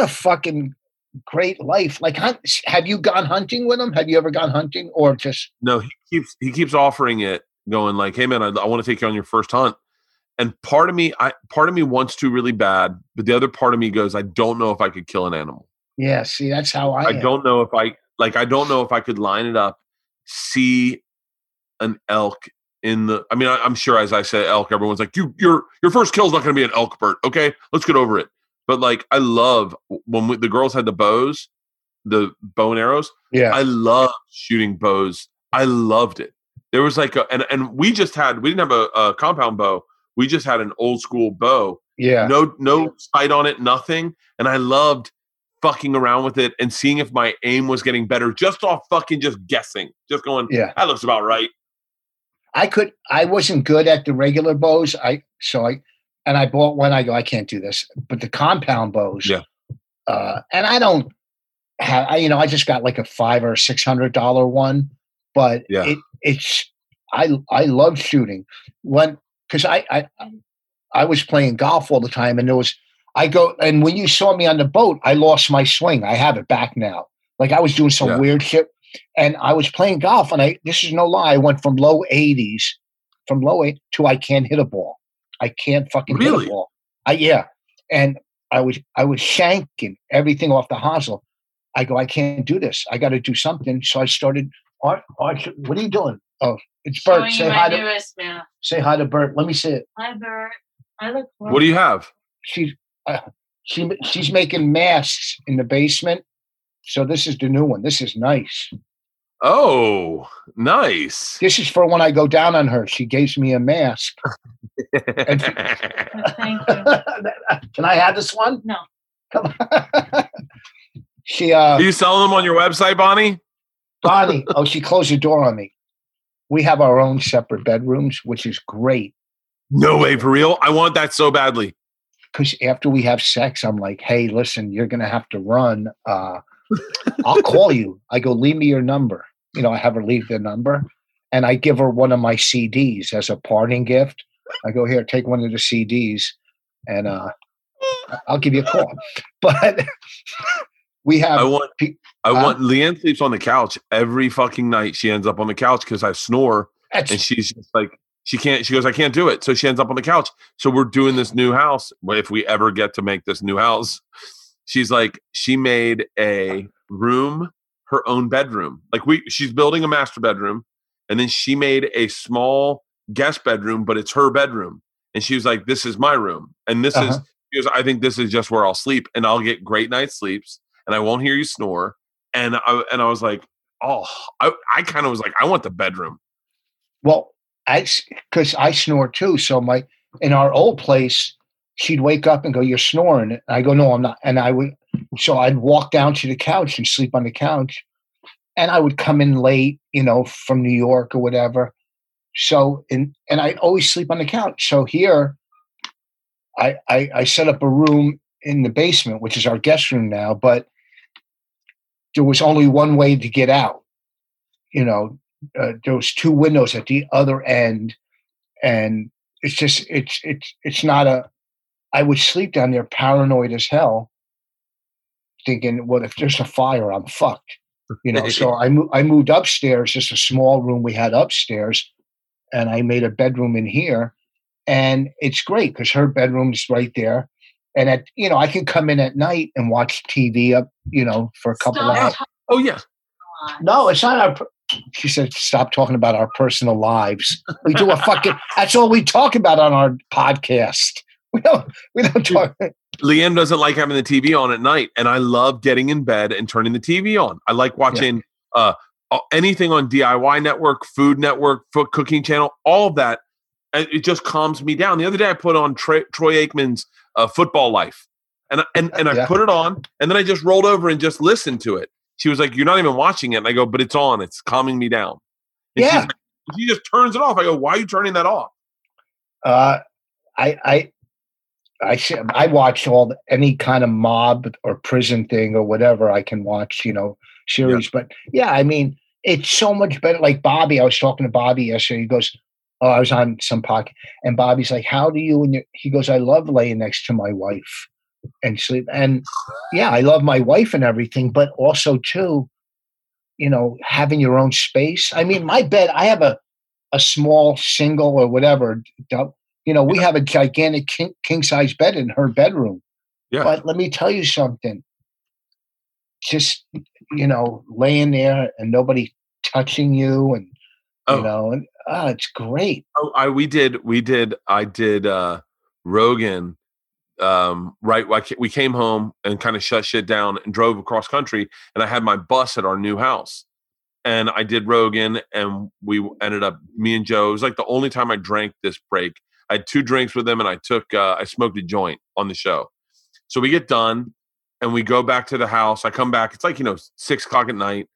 a fucking great life! Like, have you gone hunting with him? Have you ever gone hunting, or just no? He keeps offering it, going like, "Hey man, I want to take you on your first hunt." And part of me wants to really bad, but the other part of me goes, "I don't know if I could kill an animal." Yeah, see, that's how I am. I don't know if I could line it up, see an elk. I'm sure as I say elk, everyone's like, your first kill is not going to be an elk, Bert. Okay, let's get over it. But like, I love when the girls had the bow and arrows. Yeah, I love shooting bows. I loved it. There was like we didn't have a compound bow. We just had an old school bow. Yeah, no sight on it, nothing. And I loved fucking around with it and seeing if my aim was getting better just off fucking just guessing, just going, yeah, that looks about right. I wasn't good at the regular bows. I bought one. I go, I can't do this. But the compound bows. Yeah. And I don't have. I just got like a $500 or $600 one. But yeah, I love shooting one because I was playing golf all the time, and and when you saw me on the boat, I lost my swing. I have it back now. Like I was doing some weird shit. And I was playing golf, and this is no lie, I went from low 80s, to I can't hit a ball. I can't fucking hit a ball. And I was shanking everything off the hosel. I go, I can't do this. I got to do something. So I started, Art, what are you doing? Oh, it's Bert. Say hi to Bert. Let me see it. Hi, Bert. I look. What do you have? She's making masks in the basement. So this is the new one. This is nice. Oh, nice. This is for when I go down on her. She gives me a mask. Thank you. Can I have this one? No. Come on. Are you selling them on your website, Bonnie? Bonnie. Oh, she closed the door on me. We have our own separate bedrooms, which is great. No way, for real? I want that so badly. Because after we have sex, I'm like, hey, listen, you're going to have to run. I'll call you. I go, leave me your number. You know, I have her leave the number, and I give her one of my CDs as a parting gift. I go, here, take one of the CDs, and I'll give you a call. But we have. I want Leanne sleeps on the couch every fucking night. She ends up on the couch because I snore, and she's just like, she can't. She goes, I can't do it. So she ends up on the couch. So we're doing this new house. If we ever get to make this new house. She's like, she made a room, her own bedroom. Like she's building a master bedroom, and then she made a small guest bedroom, but it's her bedroom. And she was like, this is my room. And this is, she goes, I think this is just where I'll sleep, and I'll get great night's sleeps, and I won't hear you snore. And I was like, oh, I kind of was like, I want the bedroom. Well, because I snore too. So in our old place, she'd wake up and go, you're snoring. And I go, no, I'm not. And I'd walk down to the couch and sleep on the couch. And I would come in late, you know, from New York or whatever. So, and I always sleep on the couch. So here, I set up a room in the basement, which is our guest room now, but there was only one way to get out. You know, there was two windows at the other end. And it's just, it's not a, I would sleep down there paranoid as hell, thinking, well, if there's a fire, I'm fucked. You know, so I moved upstairs, just a small room we had upstairs, and I made a bedroom in here. And it's great because her bedroom's right there. And at, you know, I could come in at night and watch TV up, you know, for a couple of hours. Oh, yeah. No, it's not our. She said, stop talking about our personal lives. We do a fucking. That's all we talk about on our podcast. We don't talk. Leanne doesn't like having the TV on at night. And I love getting in bed and turning the TV on. I like watching anything on DIY Network, Food Network, Cooking Channel, all of that. It just calms me down. The other day I put on Troy Aikman's Football Life. And I put it on. And then I just rolled over and just listened to it. She was like, you're not even watching it. And I go, but it's on. It's calming me down. And yeah. She just turns it off. I go, why are you turning that off? I watch any kind of mob or prison thing or whatever I can watch, you know, series. Yeah. But yeah, I mean, it's so much better. Like Bobby, I was talking to Bobby yesterday. He goes, oh, I was on some podcast. And Bobby's like, how do you, and he goes, I love laying next to my wife and sleep. And yeah, I love my wife and everything, but also too, you know, having your own space. I mean, my bed, I have a small single or whatever. You know, we have a gigantic king size bed in her bedroom. Yeah. But let me tell you something. Just, you know, laying there and nobody touching you and, you know, and it's great. Oh, I did Rogan. We came home and kind of shut shit down and drove across country, and I had my bus at our new house, and I did Rogan, and we ended up, me and Joe, it was like the only time I drank this break. I had two drinks with him, and I smoked a joint on the show. So we get done and we go back to the house. I come back, it's like, you know, 6 o'clock at night,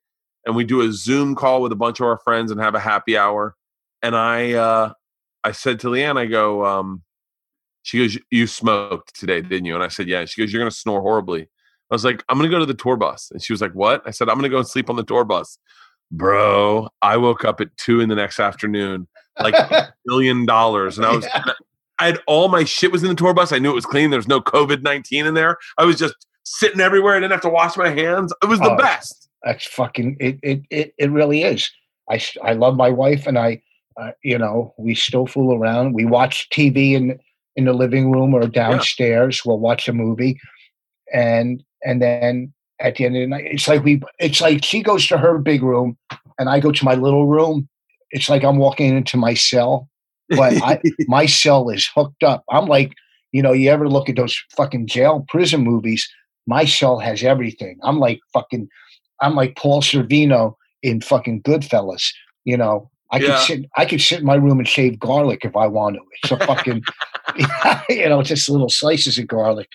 and we do a Zoom call with a bunch of our friends and have a happy hour. And I said to Leanne, I go, she goes, you smoked today, didn't you? And I said, yeah. And she goes, you're going to snore horribly. I was like, I'm going to go to the tour bus. And she was like, what? I said, I'm going to go and sleep on the tour bus. Bro, I woke up at 2 in the next afternoon, like $1 billion. And I was, I had all my shit was in the tour bus. I knew it was clean. There was no COVID-19 in there. I was just sitting everywhere. I didn't have to wash my hands. It was the best. That's fucking, it really is. I love my wife, and I you know, we still fool around. We watch TV in the living room or downstairs, we'll watch a movie, and then at the end of the night, it's like she goes to her big room and I go to my little room. It's like I'm walking into my cell, but my cell is hooked up. I'm like, you know, you ever look at those fucking jail prison movies? My cell has everything. I'm like Paul Sorvino in fucking Goodfellas, you know. I could sit in my room and shave garlic if I want to. It's a fucking, you know, just little slices of garlic.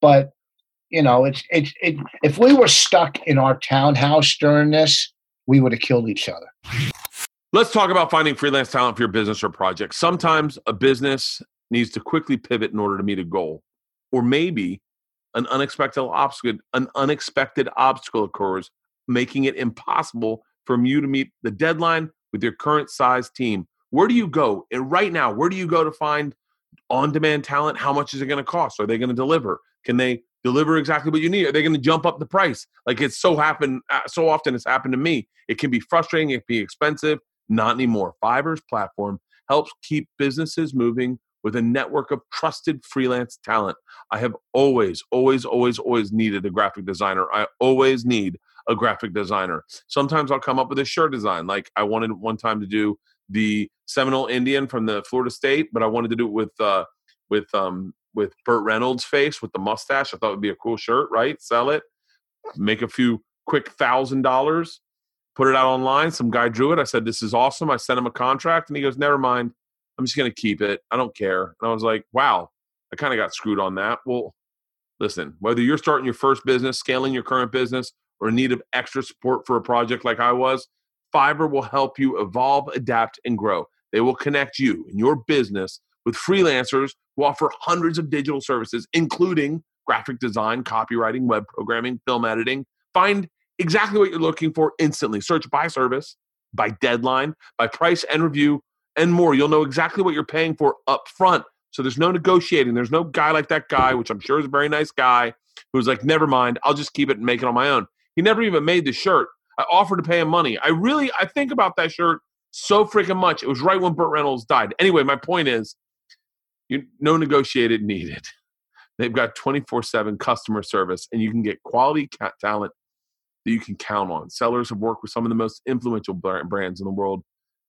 But, you know, it's if we were stuck in our townhouse during this, we would have killed each other. Let's talk about finding freelance talent for your business or project. Sometimes a business needs to quickly pivot in order to meet a goal, or maybe an unexpected obstacle occurs, making it impossible for you to meet the deadline with your current size team. Where do you go? And right now, where do you go to find on-demand talent? How much is it going to cost? Are they going to deliver? Can they deliver exactly what you need? Are they going to jump up the price? Like so often it's happened to me. It can be frustrating. It can be expensive. Not anymore. Fiverr's platform helps keep businesses moving with a network of trusted freelance talent. I have always, always, always, always needed a graphic designer. I always need a graphic designer. Sometimes I'll come up with a shirt design. Like I wanted one time to do the Seminole Indian from the Florida State, but I wanted to do it with Burt Reynolds' face with the mustache. I thought it would be a cool shirt, right? Sell it, make a few quick $1,000, put it out online. Some guy drew it. I said, this is awesome. I sent him a contract, and he goes, never mind. I'm just going to keep it. I don't care. And I was like, wow, I kind of got screwed on that. Well, listen, whether you're starting your first business, scaling your current business, or in need of extra support for a project like I was, Fiverr will help you evolve, adapt, and grow. They will connect you and your business with freelancers who offer hundreds of digital services, including graphic design, copywriting, web programming, film editing. Find exactly what you're looking for instantly. Search by service, by deadline, by price and review, and more. You'll know exactly what you're paying for up front. So there's no negotiating. There's no guy like that guy, which I'm sure is a very nice guy, who's like, never mind, I'll just keep it and make it on my own. He never even made the shirt. I offered to pay him money. I think about that shirt so freaking much. It was right when Burt Reynolds died. Anyway, my point is, no negotiated needed. They've got 24/7 customer service, and you can get quality talent that you can count on. Sellers have worked with some of the most influential brands in the world.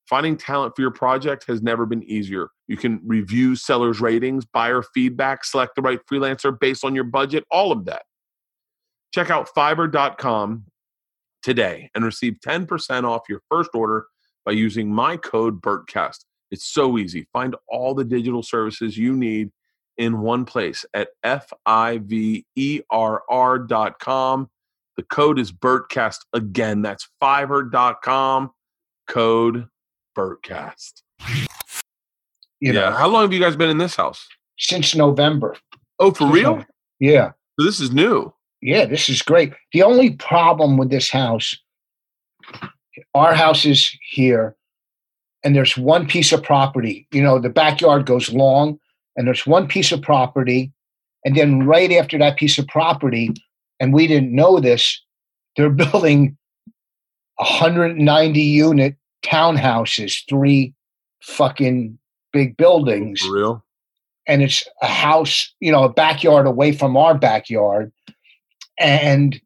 Finding talent for your project has never been easier. You can review sellers' ratings, buyer feedback, select the right freelancer based on your budget, all of that. Check out Fiverr.com today and receive 10% off your first order by using my code BERTCAST. It's so easy. Find all the digital services you need in one place at Fiverr.com. The code is BERTCAST. Again, that's Fiverr.com, code BertCast. You know, how long have you guys been in this house? Since November. Oh, for real? Yeah. So this is new. Yeah, this is great. The only problem with this house, our house is here, and there's one piece of property. You know, the backyard goes long, and there's one piece of property, and then right after that piece of property, and we didn't know this, they're building 190-unit townhouses, three fucking big buildings. For real? And it's a house, you know, a backyard away from our backyard. And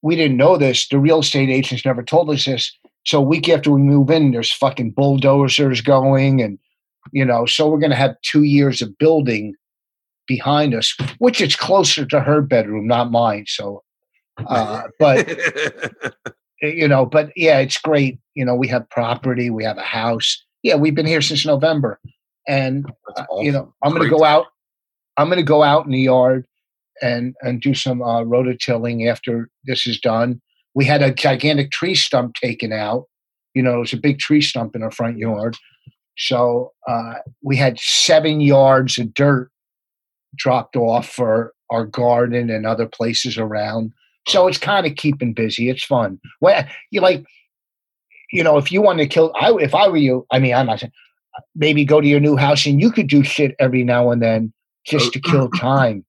we didn't know this. The real estate agents never told us this. So a week after we move in, there's fucking bulldozers going. And, you know, so we're going to have 2 years of building behind us, which is closer to her bedroom, not mine. So, but... You know, but yeah, it's great. You know, we have property, we have a house. Yeah, we've been here since November, and awesome. You know, I'm going to go out. I'm going to go out in the yard and do some rototilling after this is done. We had a gigantic tree stump taken out. You know, it was a big tree stump in our front yard, so we had 7 yards of dirt dropped off for our garden and other places around. So it's kind of keeping busy. It's fun. Well, you like, you know, if you want to kill, if I were you, I mean, I'm not saying, maybe go to your new house and you could do shit every now and then just to kill time.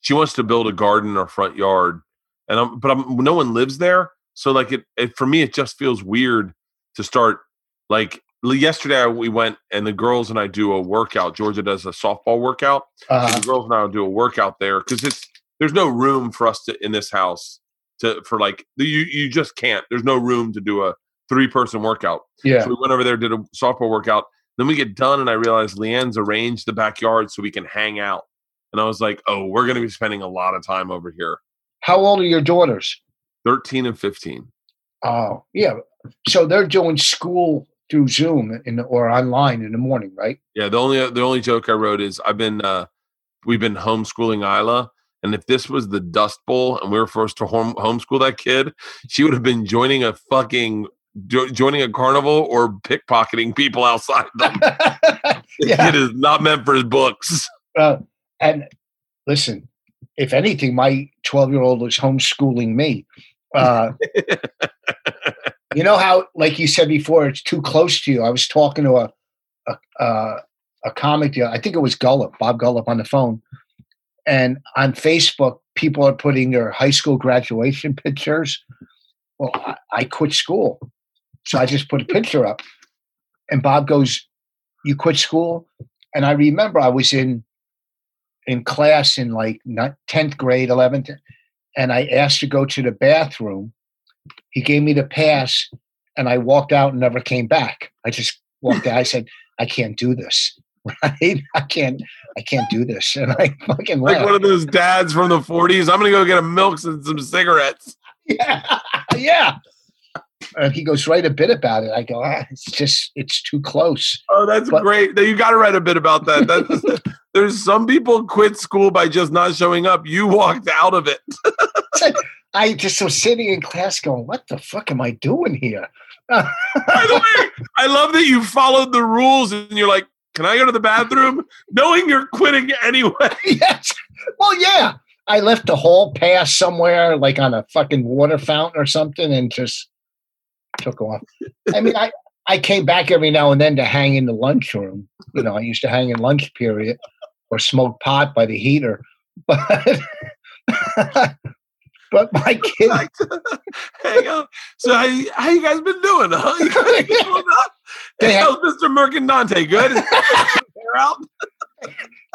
She wants to build a garden in her front yard, and no one lives there, so like it for me, it just feels weird to start. Like yesterday, we went and the girls and I do a workout. Georgia does a softball workout. So the girls and I will do a workout there because there's no room for us in this house you just can't. There's no room to do a 3-person workout. Yeah. So we went over there, did a softball workout. Then we get done, and I realized Leanne's arranged the backyard so we can hang out. And I was like, oh, we're going to be spending a lot of time over here. How old are your daughters? 13 and 15. Oh, yeah. So they're doing school through Zoom or online in the morning, right? Yeah. The only joke I wrote is we've been homeschooling Isla. And if this was the Dust Bowl and we were forced to homeschool that kid, she would have been joining a carnival or pickpocketing people outside them. It is not meant for his books. And listen, if anything, my 12-year-old is homeschooling me. You know how, like you said before, it's too close to you. I was talking to a comic deal. I think it was Bob Gullop on the phone. And on Facebook, people are putting their high school graduation pictures. Well, I quit school. So I just put a picture up. And Bob goes, you quit school? And I remember I was in class in like 10th grade, 11th. And I asked to go to the bathroom. He gave me the pass. And I walked out and never came back. I just walked out. I said, I can't do this. Right? I can't do this. And I fucking left. Like one of those dads from the 40s. I'm going to go get a milk and some cigarettes. Yeah. Yeah. And he goes, write a bit about it. I go, it's too close. Oh, that's great. You got to write a bit about that. There's some people quit school by just not showing up. You walked out of it. I just was sitting in class going, what the fuck am I doing here? By the way, I love that you followed the rules and you're like, can I go to the bathroom? Knowing you're quitting anyway. Yes. Well, yeah. I left the hall pass somewhere, like on a fucking water fountain or something, and just took off. I mean, I came back every now and then to hang in the lunchroom. You know, I used to hang in lunch period or smoke pot by the heater. But my kid, hang on. So how you guys been doing? Huh? How's Mr. Mercandante? Good.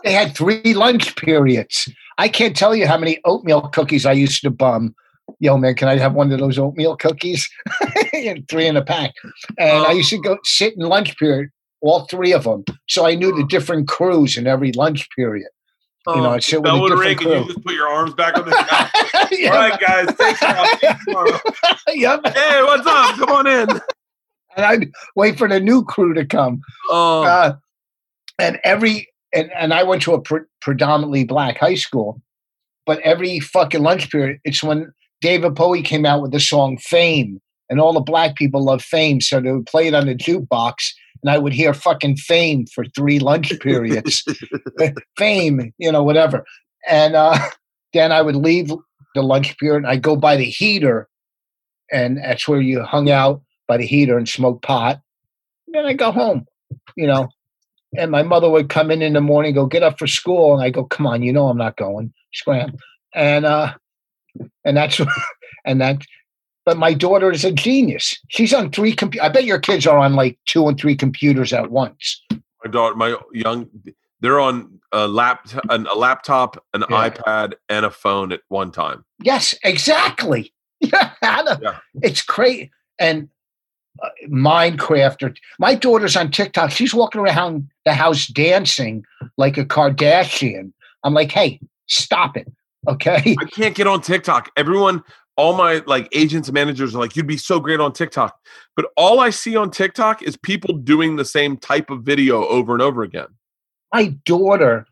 They had 3 lunch periods. I can't tell you how many oatmeal cookies I used to bum. Yo, man, can I have one of those oatmeal cookies? 3 in a pack. And I used to go sit in lunch period, all 3 of them. So I knew the different crews in every lunch period. I sit with a different crew. You just put your arms back on the couch. Yep. All right, guys, take care. I'll see you tomorrow. Yep. Hey, what's up? Come on in. And I'd wait for the new crew to come. And I went to a predominantly black high school, but every fucking lunch period, it's when David Bowie came out with the song Fame, and all the black people love Fame, so they would play it on the jukebox, and I would hear fucking Fame for 3 lunch periods. Fame, whatever. And then I would leave the lunch period, and I'd go by the heater, and that's where you hung out by the heater and smoked pot. And then I'd go home, And my mother would come in the morning, go get up for school. And I go, come on, I'm not going. Scram. And that's, and that, but my daughter is a genius. She's on 3 computers. I bet your kids are on like 2 and 3 computers at once. They're on a laptop, an iPad, and a phone at one time. Yes, exactly. Yeah. It's crazy. And Minecraft, or my daughter's on TikTok. She's walking around the house dancing like a Kardashian. I'm like, hey, stop it, okay? I can't get on TikTok. Everyone, all my agents and managers are like, you'd be so great on TikTok. But all I see on TikTok is people doing the same type of video over and over again. My daughter,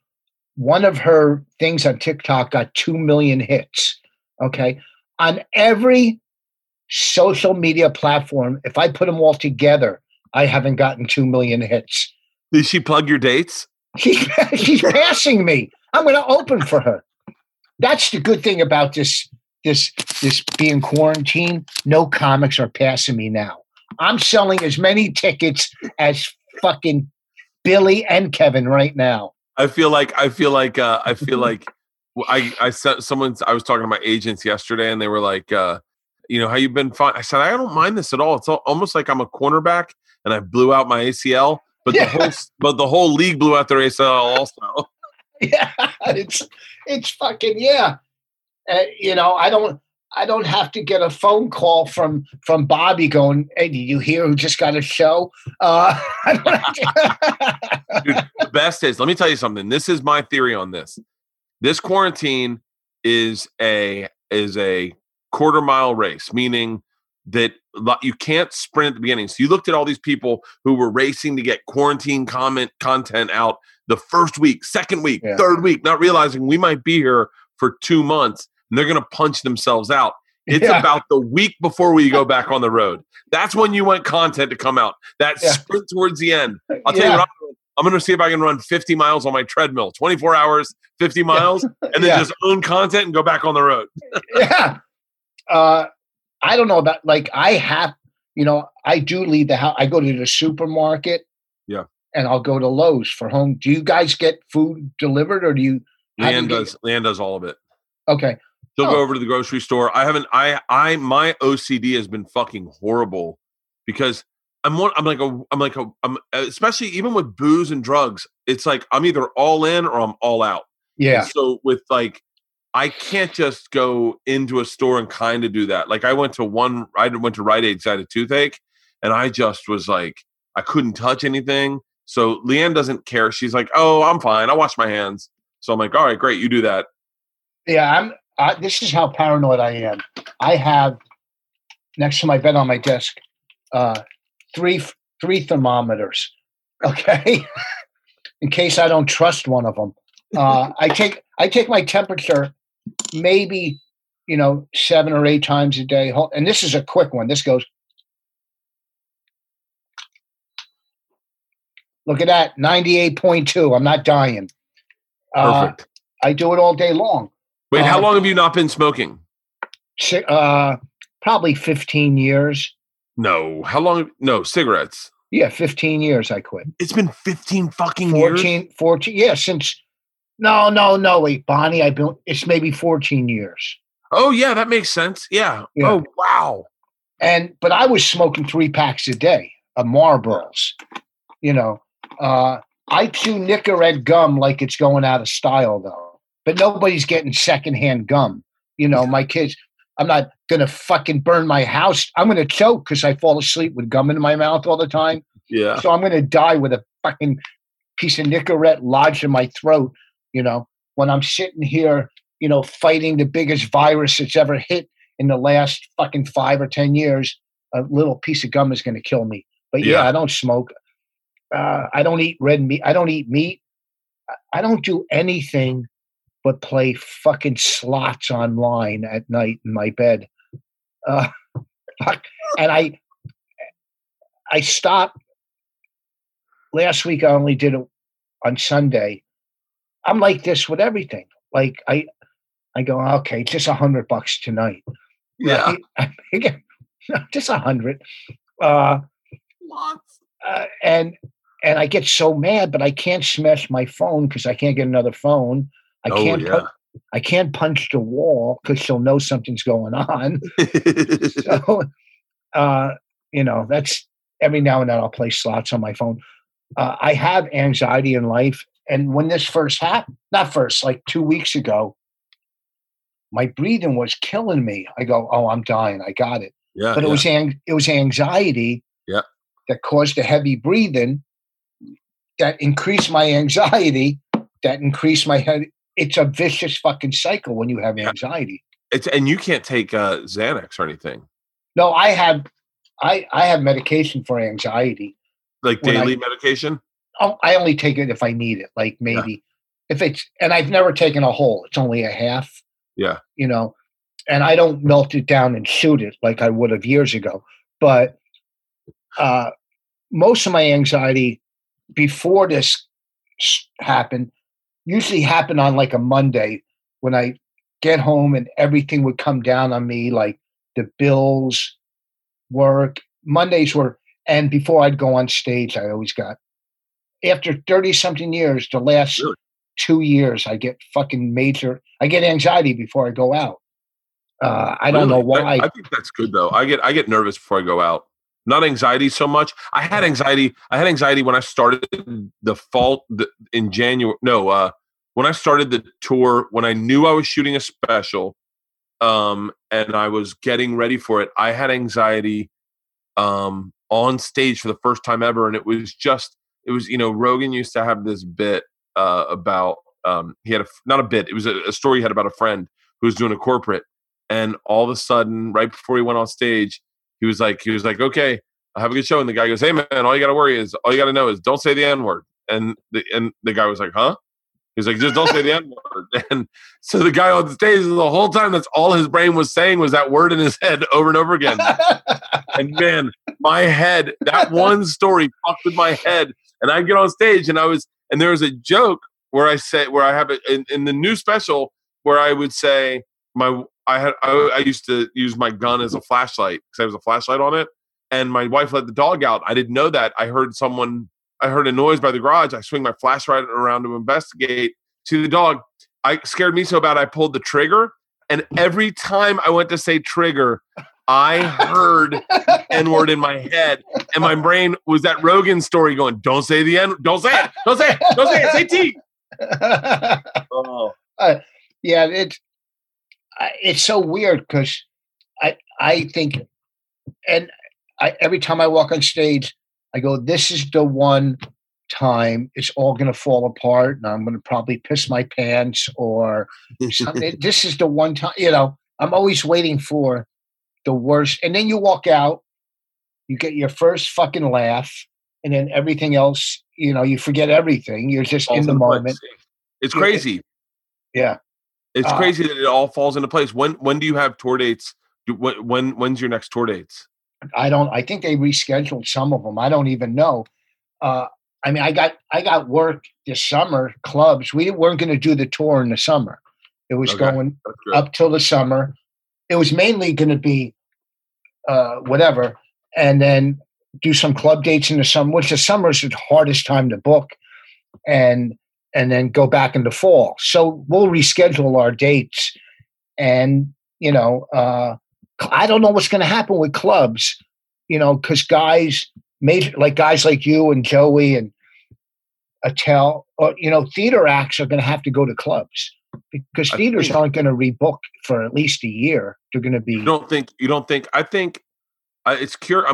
one of her things on TikTok got 2 million hits, okay? On every social media platform, if I put them all together, I haven't gotten 2 million hits. Did she plug your dates? She's passing me. I'm going to open for her. That's the good thing about this being quarantined. No comics are passing me now. I'm selling as many tickets as fucking Billy and Kevin right now. I was talking to my agents yesterday, and they were like, how you've been fine. I said, I don't mind this at all. It's almost like I'm a cornerback and I blew out my ACL, but the whole league blew out their ACL also. Yeah, it's fucking, yeah. I don't have to get a phone call from Bobby going, hey, did you hear who just got a show? I don't have to. Dude, the best is, let me tell you something. This is my theory on this. This quarantine is a quarter-mile race, meaning that you can't sprint at the beginning. So you looked at all these people who were racing to get quarantine content out the first week, second week, third week, not realizing we might be here for 2 months, and they're going to punch themselves out. It's about the week before we go back on the road. That's when you want content to come out. That sprint towards the end. I'll tell you what I'm going to see if I can run 50 miles on my treadmill, 24 hours, 50 miles, and then just own content and go back on the road. Yeah. I don't know about I do leave the house. I go to the supermarket, and I'll go to Lowe's for home. Do you guys get food delivered, or do you? Leanne does all of it. Okay, she'll go over to the grocery store. I haven't. My OCD has been fucking horrible because I'm especially even with booze and drugs. It's like I'm either all in or I'm all out. Yeah. And so with I can't just go into a store and kind of do that. I went to Rite Aid because I had a toothache, and I just was like, I couldn't touch anything. So Leanne doesn't care. She's like, oh, I'm fine. I wash my hands. So I'm like, all right, great. You do that. Yeah. This is how paranoid I am. I have next to my bed on my desk, three thermometers. Okay. In case I don't trust one of them. I take my temperature maybe, 7 or 8 times a day. And this is a quick one. This goes, look at that, 98.2. I'm not dying. Perfect. I do it all day long. Wait, how long have you not been smoking? Probably 15 years. No. How long? No, cigarettes. Yeah, 15 years I quit. It's been 15 fucking 14, years? 14, yeah, since... No, wait, Bonnie, it's maybe 14 years. Oh, yeah, that makes sense. Yeah. Oh, wow. But I was smoking 3 packs a day of Marlboros. I chew Nicorette gum like it's going out of style, though. but nobody's getting secondhand gum. You know, my kids, I'm not going to fucking burn my house. I'm going to choke because I fall asleep with gum in my mouth all the time. Yeah. So I'm going to die with a fucking piece of Nicorette lodged in my throat, you know, when I'm sitting here, you know, fighting the biggest virus that's ever hit in the last fucking 5 or 10 years, a little piece of gum is going to kill me. But yeah, I don't smoke. I don't eat red meat. I don't eat meat. I don't do anything but play fucking slots online at night in my bed. And I stopped. Last week, I only did it on Sunday. I'm like this with everything. Like I go, okay, just $100 tonight. Yeah. Just $100. Lots. And I get so mad, but I can't smash my phone because I can't get another phone. I can't punch the wall because she'll know something's going on. So, you know, that's every now and then I'll play slots on my phone. I have anxiety in life. And when this first happened, not first, like 2 weeks ago, my breathing was killing me. I go, oh, I'm dying. I got it. Yeah, but it was anxiety that caused the heavy breathing that increased my anxiety, that increased my head. It's a vicious fucking cycle when you have anxiety. And you can't take Xanax or anything. No, I have medication for anxiety. Like daily medication? I only take it if I need it. Like maybe if it's, and I've never taken a whole, it's only a half. Yeah. You know, and I don't melt it down and shoot it like I would have years ago. But most of my anxiety before this happened usually happened on like a Monday when I get home and everything would come down on me, like the bills, work. Mondays were, and before I'd go on stage, I always got, after 30 something years, the last 2 years, I get fucking major, I get anxiety before I go out. I don't know why. I think that's good though. I get nervous before I go out. Not anxiety so much. I had anxiety when I started the fall in January. No, when I started the tour, when I knew I was shooting a special, and I was getting ready for it. I had anxiety on stage for the first time ever, and it was you know, Rogan used to have this bit about he had a story he had about a friend who was doing a corporate, and all of a sudden, right before he went on stage. He was like, okay, I'll have a good show. And the guy goes, hey man, all you got to know is don't say the N-word. And the guy was like, huh? He was like, just don't say the N-word. And so the guy on the stage, the whole time, that's all his brain was saying was that word in his head over and over again. And man, my head, that one story fucked with my head. And I get on stage and there was a joke where I have it in the new special where I would say I used to use my gun as a flashlight because I was a flashlight on it, and my wife let the dog out. I didn't know that. I heard a noise by the garage. I swing my flashlight around to investigate. See the dog. It scared me so bad I pulled the trigger, and every time I went to say trigger, I heard the N-word in my head, and my brain was that Rogan story going, "Don't say the N. Don't say it. Don't say it. Don't say it. Say T." Oh, yeah, it's so weird because I think, and every time I walk on stage, I go, this is the one time it's all going to fall apart and I'm going to probably piss my pants or something. This is the one time, you know, I'm always waiting for the worst. And then you walk out, you get your first fucking laugh, and then everything else, you know, you forget everything. You're just in the moment. It's crazy. Yeah. It's crazy that it all falls into place. When do you have tour dates? When's your next tour dates? I think they rescheduled some of them. I don't even know. I mean, I got work this summer, clubs. We weren't going to do the tour in the summer. It was going up till the summer. It was mainly going to be whatever. And then do some club dates in the summer, which the summer is the hardest time to book. And then go back in the fall. So we'll reschedule our dates. And, you know, I don't know what's going to happen with clubs, you know, because guys like you and Joey and Attell, or, you know, theater acts are going to have to go to clubs. because theaters aren't going to rebook for at least a year. They're going to be. I'm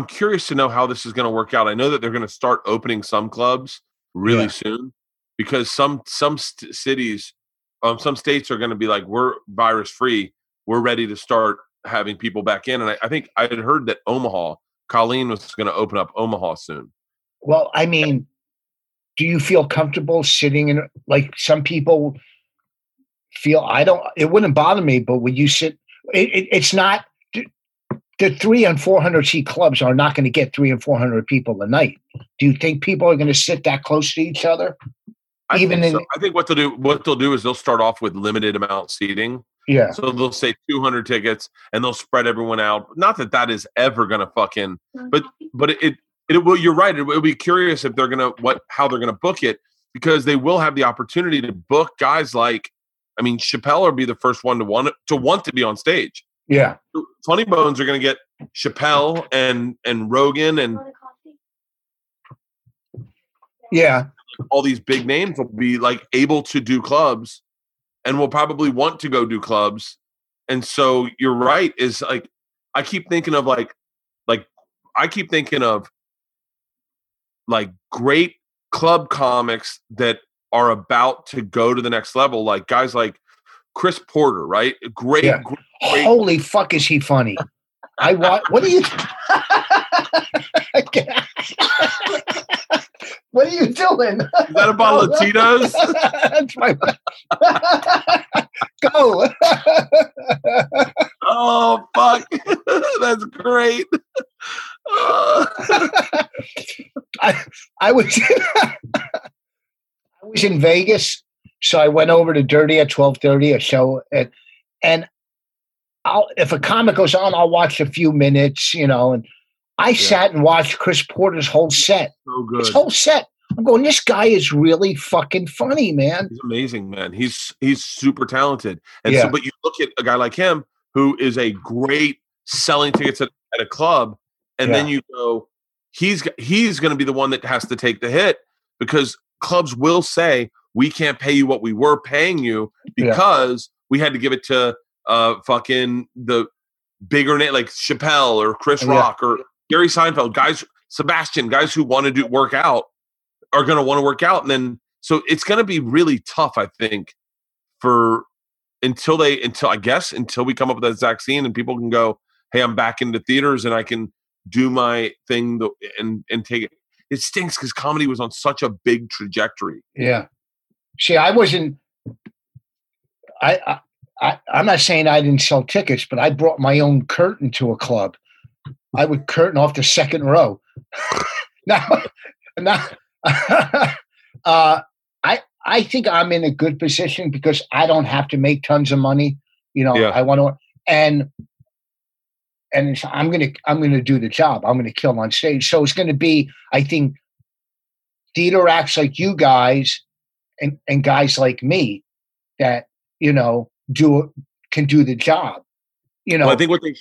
curious to know how this is going to work out. I know that they're going to start opening some clubs really soon, because some states are going to be like, we're virus free. We're ready to start having people back in. And I think I had heard that Colin was going to open up Omaha soon. Well, I mean, do you feel comfortable sitting in, like some people feel, it wouldn't bother me, but would you sit, it's not, the 300 and 400 seat clubs are not going to get 300 and 400 people a night. Do you think people are going to sit that close to each other? I think what they'll do is they'll start off with limited amount seating. Yeah. So they'll say 200 tickets and they'll spread everyone out. Not that is ever going to fucking, but it will, you're right. It'll be curious if they're going to, how they're going to book it, because they will have the opportunity to book guys like, I mean, Chappelle will be the first one to want to be on stage. Yeah. Funny Bones are going to get Chappelle and Rogan and all these big names will be like able to do clubs. And we'll probably want to go do clubs. And so you're right, is like I keep thinking of great club comics that are about to go to the next level, like guys like Chris Porter, right? Great. Holy fuck, is he funny? What are you doing? Is that a bottle of Tito's? That's my Go. Oh, fuck. That's great. I was in Vegas, so I went over to Dirty at 12:30, a show. And if a comic goes on, I'll watch a few minutes, you know, and I sat and watched Chris Porter's whole set. So good. His whole set. I'm going, this guy is really fucking funny, man. He's amazing, man. He's super talented. And so, but you look at a guy like him who is a great selling tickets at a club, and then you go, he's going to be the one that has to take the hit, because clubs will say, we can't pay you what we were paying you because we had to give it to fucking the bigger name like Chappelle or Chris Rock or Gary Seinfeld, guys who want to work out are going to want to work out. And then, so it's going to be really tough, I think, until we come up with that vaccine and people can go, hey, I'm back into theaters and I can do my thing and take it. It stinks because comedy was on such a big trajectory. Yeah. See, I'm not saying I didn't sell tickets, but I brought my own curtain to a club. I would curtain off the second row. I think I'm in a good position because I don't have to make tons of money. You know, I want to, and I'm gonna do the job. I'm gonna kill on stage. So it's gonna be, I think, theater acts like you guys and guys like me that, you know, can do the job. You know, well, I think what they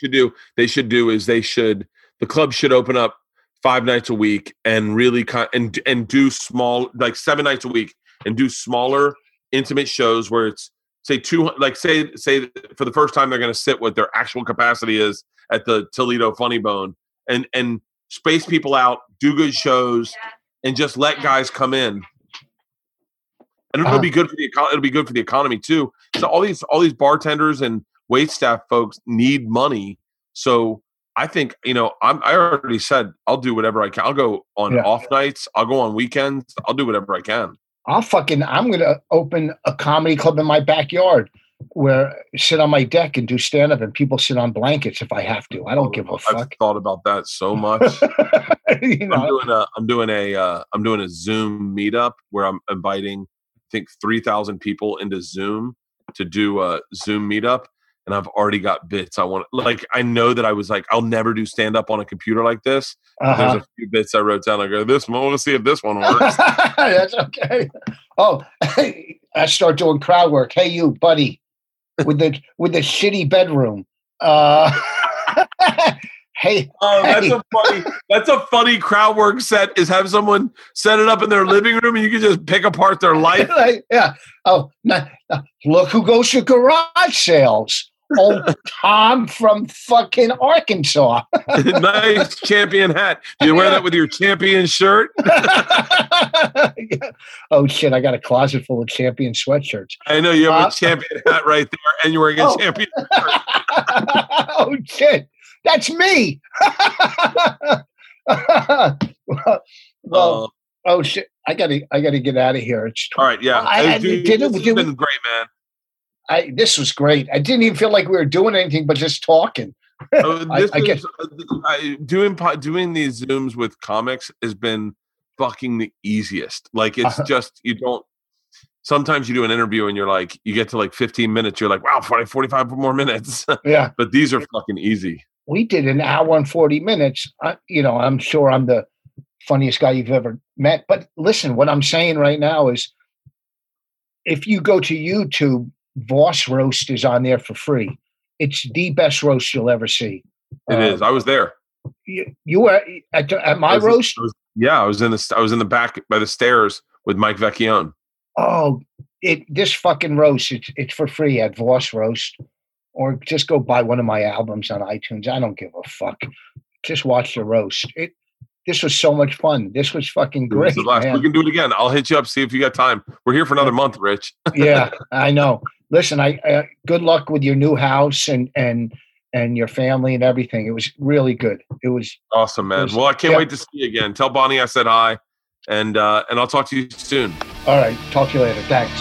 should do is the club should open up 5 nights a week and really and do small, like 7 nights a week, and do smaller intimate shows where it's say for the first time they're going to sit what their actual capacity is at the Toledo Funny Bone and space people out, do good shows, and just let guys come in. And it'll be good for the economy too. So all these bartenders and waitstaff folks need money. So I think, you know, I already said I'll do whatever I can. I'll go on off nights. I'll go on weekends. I'll do whatever I can. I'm gonna open a comedy club in my backyard where I sit on my deck and do stand up, and people sit on blankets if I have to. I don't give a fuck. I've thought about that so much. You know? I'm doing a Zoom meetup where I'm inviting, I think, 3,000 people into Zoom to do a Zoom meetup, and I've already got bits. I know that I was like, I'll never do stand up on a computer like this. Uh-huh. There's a few bits I wrote down. I go, I want to see if this one works. That's okay. Oh, I start doing crowd work. Hey, you, buddy, with the shitty bedroom. Hey, hey. That's a funny crowd work set, is have someone set it up in their living room and you can just pick apart their life. Yeah. Oh, look who goes to garage sales. Old Tom from fucking Arkansas. Nice champion hat. Do you wear that with your champion shirt? Oh, shit. I got a closet full of champion sweatshirts. I know. You have a champion hat right there, and you're wearing a champion shirt. Oh, shit. That's me. Well, oh, shit. I gotta get out of here. It's all right. Yeah. It's been great, man. This was great. I didn't even feel like we were doing anything but just talking. Doing these Zooms with comics has been fucking the easiest. Like, it's just, you don't, sometimes you do an interview and you're like, you get to like 15 minutes. You're like, wow, 45 more minutes. Yeah. But these are fucking easy. We did an hour and 40 minutes. I'm sure I'm the funniest guy you've ever met. But listen, what I'm saying right now is, if you go to YouTube, Vos roast is on there for free. It's the best roast you'll ever see. It is. I was there. You were at my roast? I was in the back by the stairs with Mike Vecchione. Oh, this fucking roast. It's for free at Vos roast, or just go buy one of my albums on iTunes. I don't give a fuck. Just watch the roast. This was so much fun. This was fucking great. We can do it again. I'll hit you up, see if you got time. We're here for another month, Rich. Yeah, I know. Listen, I good luck with your new house and your family and everything. It was really good. It was awesome, man. I can't wait to see you again. Tell Bonnie I said hi, and I'll talk to you soon. All right, talk to you later. Thanks.